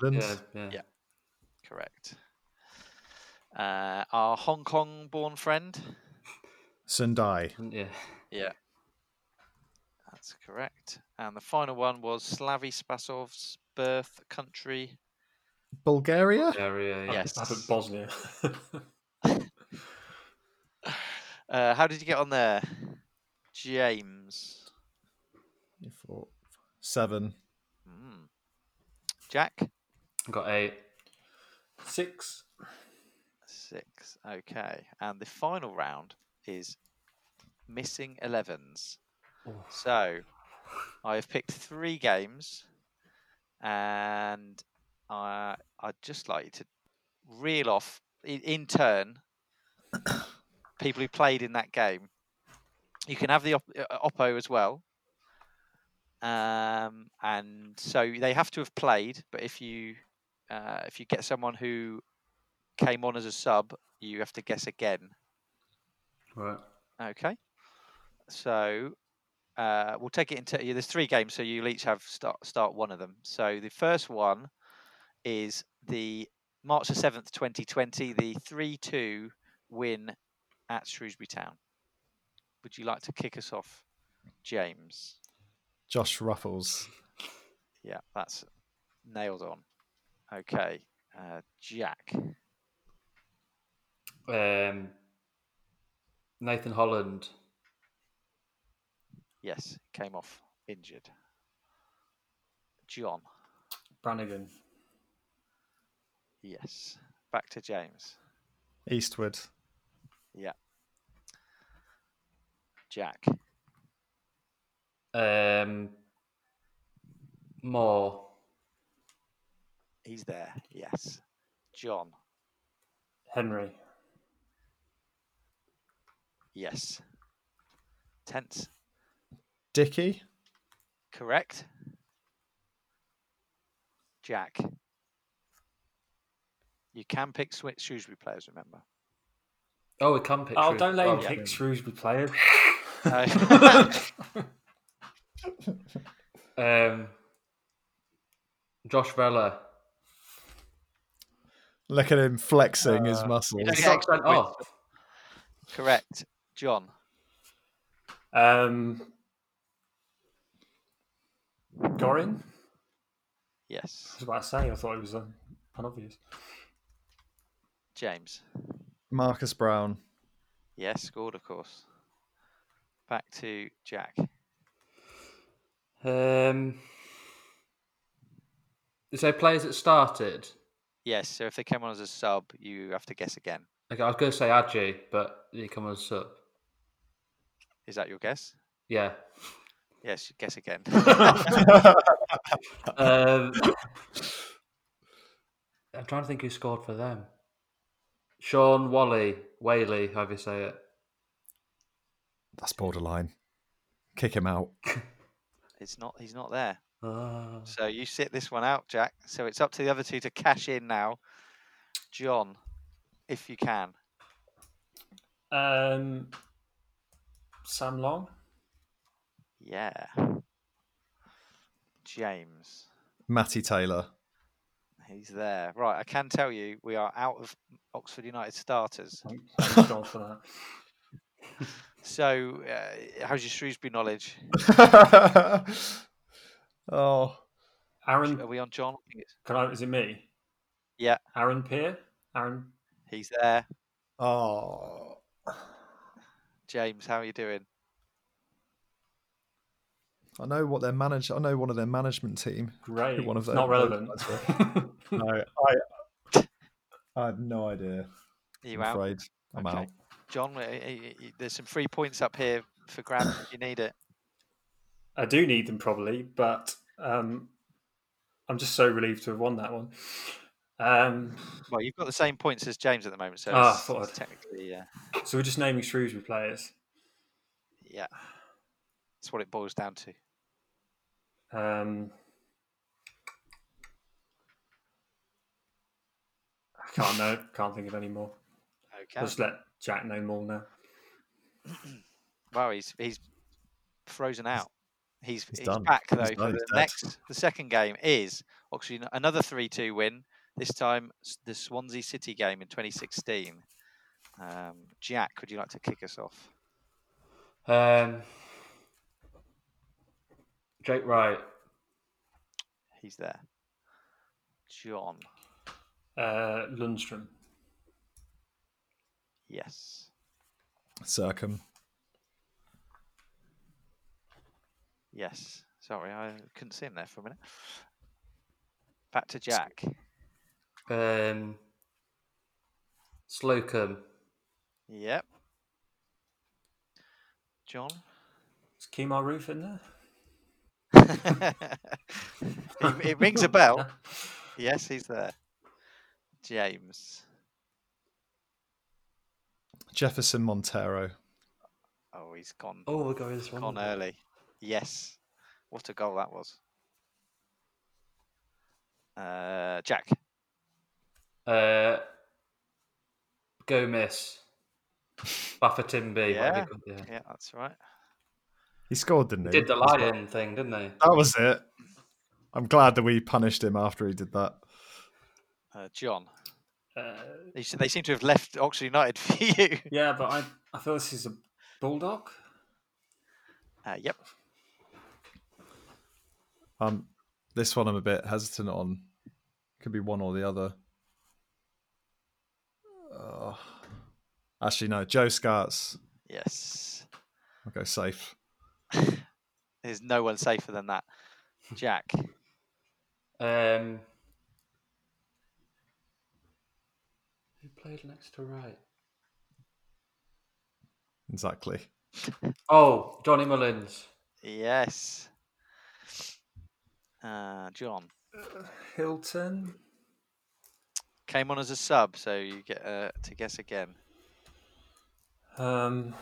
England? Yeah. yeah. yeah. Correct. Uh, our Hong Kong-born friend? Sendai. Yeah. Yeah. That's correct. And the final one was Slavy Spasov's birth country. Bulgaria? Bulgaria, yes. I put Bosnia. uh, how did you get on there, James? Four, seven. Mm. Jack? I've got eight. Six. Six, okay. And the final round is missing elevens. Oh. So I have picked three games, and I, I'd just like you to reel off in, in turn people who played in that game. You can have the op- Oppo as well. Um, and so they have to have played, but if you uh, if you get someone who came on as a sub, you have to guess again. Right. Okay. So uh, we'll take it into... There's three games, so you'll each have start, start one of them. So the first one is the March the seventh, twenty twenty, the three two win at Shrewsbury Town. Would you like to kick us off, James? Josh Ruffles. Yeah, that's nailed on. Okay, uh, Jack. Um, Nathan Holland. Yes, came off injured. John. Brannigan. Yes, back to James. Eastwood. Yeah. Jack. Um, Moore. He's there, yes. John. Henry. Yes. Tense. Dickie. Correct. Jack. You can pick Shrewsbury players, remember? Oh, we can pick. Oh, Shrews- don't let him oh, pick yeah. Shrewsbury players. No. um, Josh Vella. Look at him flexing uh, his muscles. Socks went off. Correct, John. Um, Gorin. Yes. I was about to say. I thought it was uh, unobvious. James. Marcus Brown. Yes, scored, of course. Back to Jack. Um, so players that started? Yes, so if they came on as a sub, you have to guess again. Okay, I was going to say Adji, but he came on as a sub. Is that your guess? Yeah. Yes, guess again. um, I'm trying to think who scored for them. Sean Wally, Whaley, however you say it. That's borderline. Kick him out. It's not. He's not there. Uh, so you sit this one out, Jack. So it's up to the other two to cash in now. John, if you can. Um, Sam Long. Yeah. James. Matty Taylor. He's there. Right, I can tell you we are out of Oxford United starters. Thanks, John, for that. So, uh, how's your Shrewsbury knowledge? oh, Aaron, are we on John? Can I? Is it me? Yeah, Aaron Peer. Aaron, he's there. Oh, James, how are you doing? I know what their manager. I know one of their management team. Great. One of their, not relevant. No, I, I have no idea. Are you I'm out? Afraid I'm okay. out. John, there's some free points up here for grabs if you need it. I do need them probably, but um, I'm just so relieved to have won that one. Um, well, you've got the same points as James at the moment, so oh, it's, I it's technically. Uh, so we're just naming Shrewsbury players. Yeah, that's what it boils down to. Um, I can't know. Can't think of any more. Okay, I'll just let Jack know more now. Well, he's he's frozen out. He's he's, he's back though. He's for the next, the second game is actually another three two win. This time, the Swansea City game in twenty sixteen. Um, Jack, would you like to kick us off? Um, Jake Wright. He's there. John. Uh, Lundstrom. Yes. Circum. Yes. Sorry, I couldn't see him there for a minute. Back to Jack. Um, Slocum. Yep. John. Is Kemar Roof in there? it, it rings a bell. Yes, he's there. James. Jefferson Montero. Oh, he's gone. Oh, we're going this one. Gone early. Yes. What a goal that was. Uh, Jack. Uh, Gomez. Baffertimby. Yeah. Yeah. yeah, that's right. He scored, didn't he? He did the lion thing, didn't he? That was it. I'm glad that we punished him after he did that. Uh, John. Uh, they, they seem to have left Oxford United for you. Yeah, but I, I feel this is a bulldog. Uh, yep. Um, this one I'm a bit hesitant on. Could be one or the other. Uh, actually, no. Joe Scarts. Yes. I'll go safe. There's no one safer than that. Jack. um. Who played next to right? Exactly. Oh, Johnny Mullins. Yes. Uh, John. Uh, Hilton. Came on as a sub, so you get uh, to guess again. Um.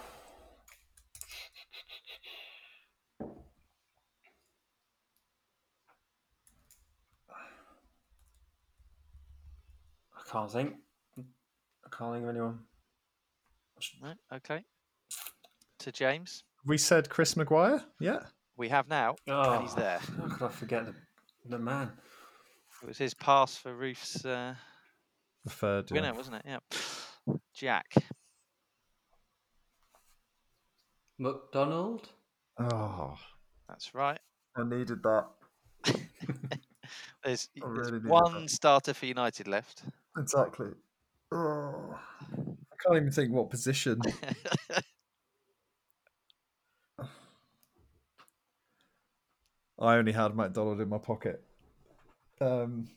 I can't think. I can't think of anyone. No, okay. To James. We said Chris Maguire, yeah? We have now, oh, and he's there. How could I forget the, the man? It was his pass for Roof's uh, the third winner, yeah. wasn't it? Yeah. Jack. McDonald? Oh. That's right. I needed that. there's I really there's needed one that. starter for United left. Exactly. Oh, I can't even think what position. I only had McDonald in my pocket. Um,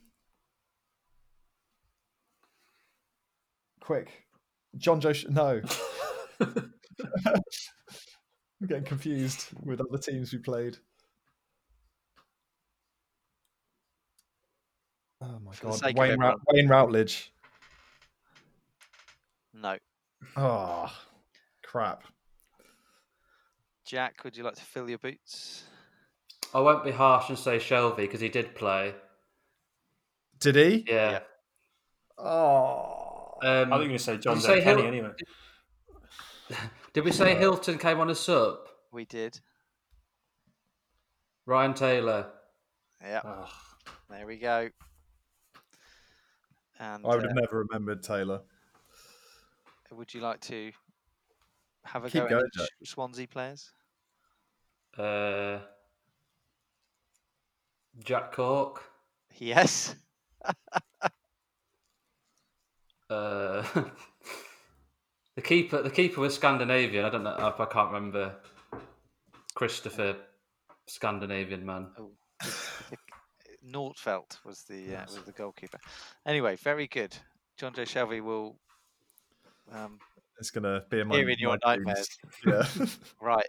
quick. John Joe... No. I'm getting confused with other teams we played. Oh, my For God. Wayne, Ra- Wayne Routledge. No. Oh, crap. Jack, would you like to fill your boots? I won't be harsh and say Shelby because he did play. Did he? Yeah. yeah. Oh. Um, I think you're going to say John Joe Kenny Hil- anyway. Did we say Hilton came on a sub? We did. Ryan Taylor. Yeah. Oh. There we go. And I would uh, have never remembered Taylor. Would you like to have a Keep go at Swansea players? Uh, Jack Cork. Yes. uh, the keeper. The keeper was Scandinavian. I don't know. I can't remember. Christopher Scandinavian man. Oh. Nordfeldt was the yes. uh, was the goalkeeper. Anyway, very good. John Joe Shelby will. Um, it's going to be a my, in your my nightmares. Yeah. Right.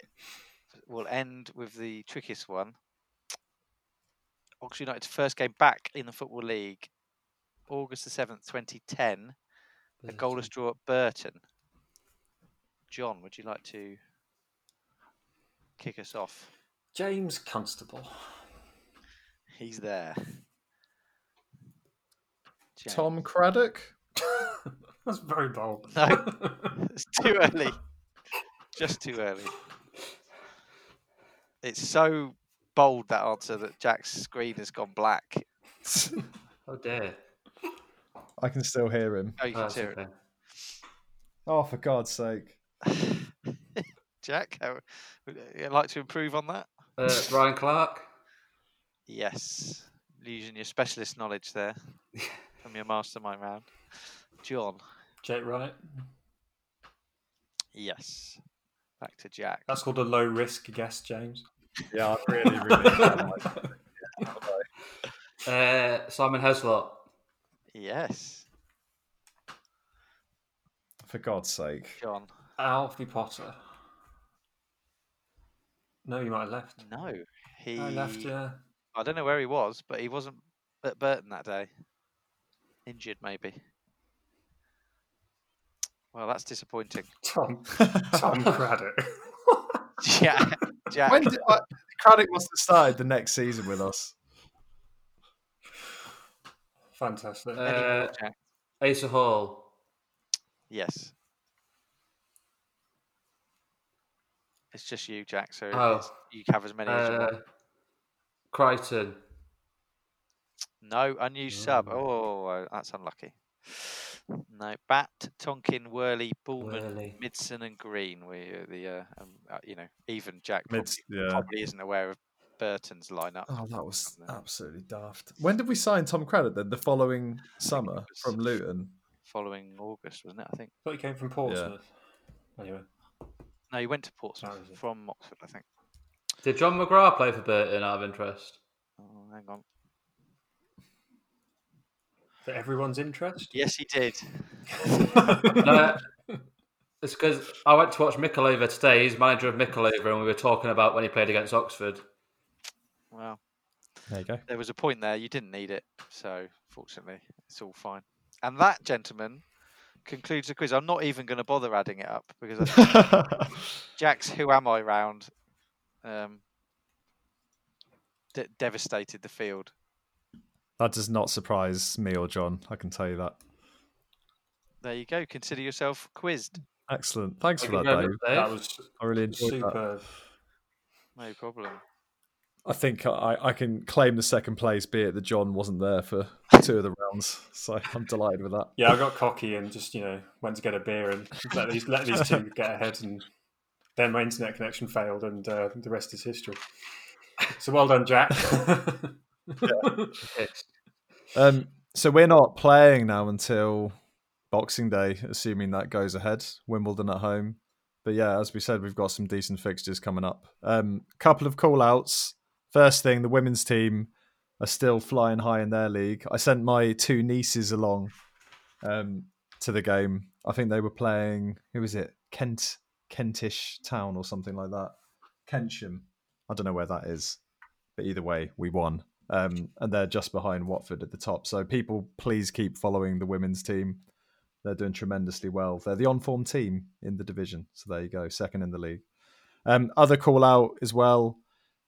We'll end with the trickiest one. Oxford United's first game back in the Football League, August the seventh, twenty ten. A goalless draw at Burton. John, would you like to kick us off? James Constable. He's there. James. Tom Craddock? That's very bold. No, it's too early. Just too early. It's so bold, that answer, that Jack's screen has gone black. Oh, dear. I can still hear him. Oh, you can oh, hear okay. him. Oh, for God's sake. Jack, would you like to improve on that? Uh, Ryan Clark? Yes. Using your specialist knowledge there from your mastermind round. John? Jake Wright? Yes. Back to Jack. That's called a low-risk guess, James. Yeah, I really, really like uh, Simon Heslop? Yes. For God's sake. John. Alfie Potter. No, you might have left. No. He I left, yeah. I don't know where he was, but he wasn't at Burton that day. Injured, maybe. Well, that's disappointing. Tom. Tom Craddock. Yeah. Jack. When did I... Craddock must have started the next season with us. Fantastic. Uh, Asa Hall. Yes. It's just you, Jack, so oh. you have as many uh, as you want. Crichton. No, unused oh. sub. Oh, that's unlucky. No, Bat, Tonkin, Worley, Bullman, Midson and Green. We the uh, um, uh, you know, even Jack Mids, probably, yeah. probably isn't aware of Burton's lineup. Oh, that was absolutely daft. When did we sign Tom Craddock then? The following summer from Luton? Following August, wasn't it, I think? I thought he came from Portsmouth. Yeah. Anyway. No, he went to Portsmouth oh, from Oxford, I think. Did John McGrath play for Burton out of interest? Oh, hang on. For everyone's interest? Yes, he did. No, it's because I went to watch Mikolova today. He's manager of Mikolova, and we were talking about when he played against Oxford. Well, there you go. There was a point there. You didn't need it. So, fortunately, it's all fine. And that, gentlemen, concludes the quiz. I'm not even going to bother adding it up because I Jack's Who Am I round um, de- devastated the field. That does not surprise me or John. I can tell you that. There you go. Consider yourself quizzed. Excellent. Thanks I for that, Dave. That was I really enjoyed superb. That. No problem. I think I, I can claim the second place, be it that John wasn't there for two of the rounds. So I'm delighted with that. Yeah, I got cocky and just, you know, went to get a beer and let these let these two get ahead. And then my internet connection failed and uh, the rest is history. So well done, Jack. Yeah. Um, so we're not playing now until Boxing Day, assuming that goes ahead. Wimbledon at home. But yeah, as we said, we've got some decent fixtures coming up. A um, couple of call-outs. First thing, the women's team are still flying high in their league. I sent my two nieces along um, to the game. I think they were playing, who was it? Kent, Kentish Town or something like that. Kentsham. I don't know where that is. But either way, we won. Um, and they're just behind Watford at the top. So people, please keep following the women's team. They're doing tremendously well. They're the on-form team in the division. So there you go, second in the league. Um, other call-out as well.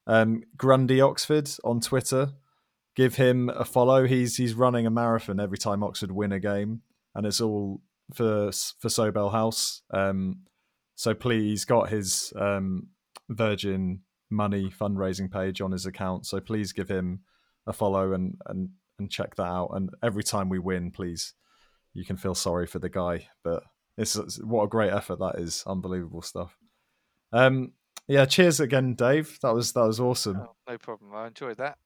Um, Grundy Oxford on Twitter, give him a follow. He's he's running a marathon every time Oxford win a game, and it's all for for Sobel House. Um, so please, he's got his um, Virgin Money fundraising page on his account. So please give him a follow and and and check that out. And every time we win, please, you can feel sorry for the guy, but it's, it's what a great effort that is. Unbelievable stuff. Um. Yeah, cheers again, Dave. That was that was awesome. Oh, no problem. I enjoyed that.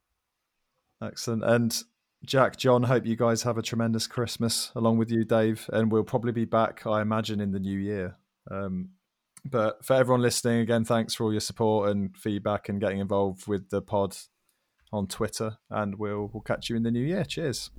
Excellent. And Jack, John, hope you guys have a tremendous Christmas along with you, Dave. And we'll probably be back, I imagine, in the new year. Um, But for everyone listening, again, thanks for all your support and feedback and getting involved with the pod on Twitter. And we'll, we'll catch you in the new year. Cheers.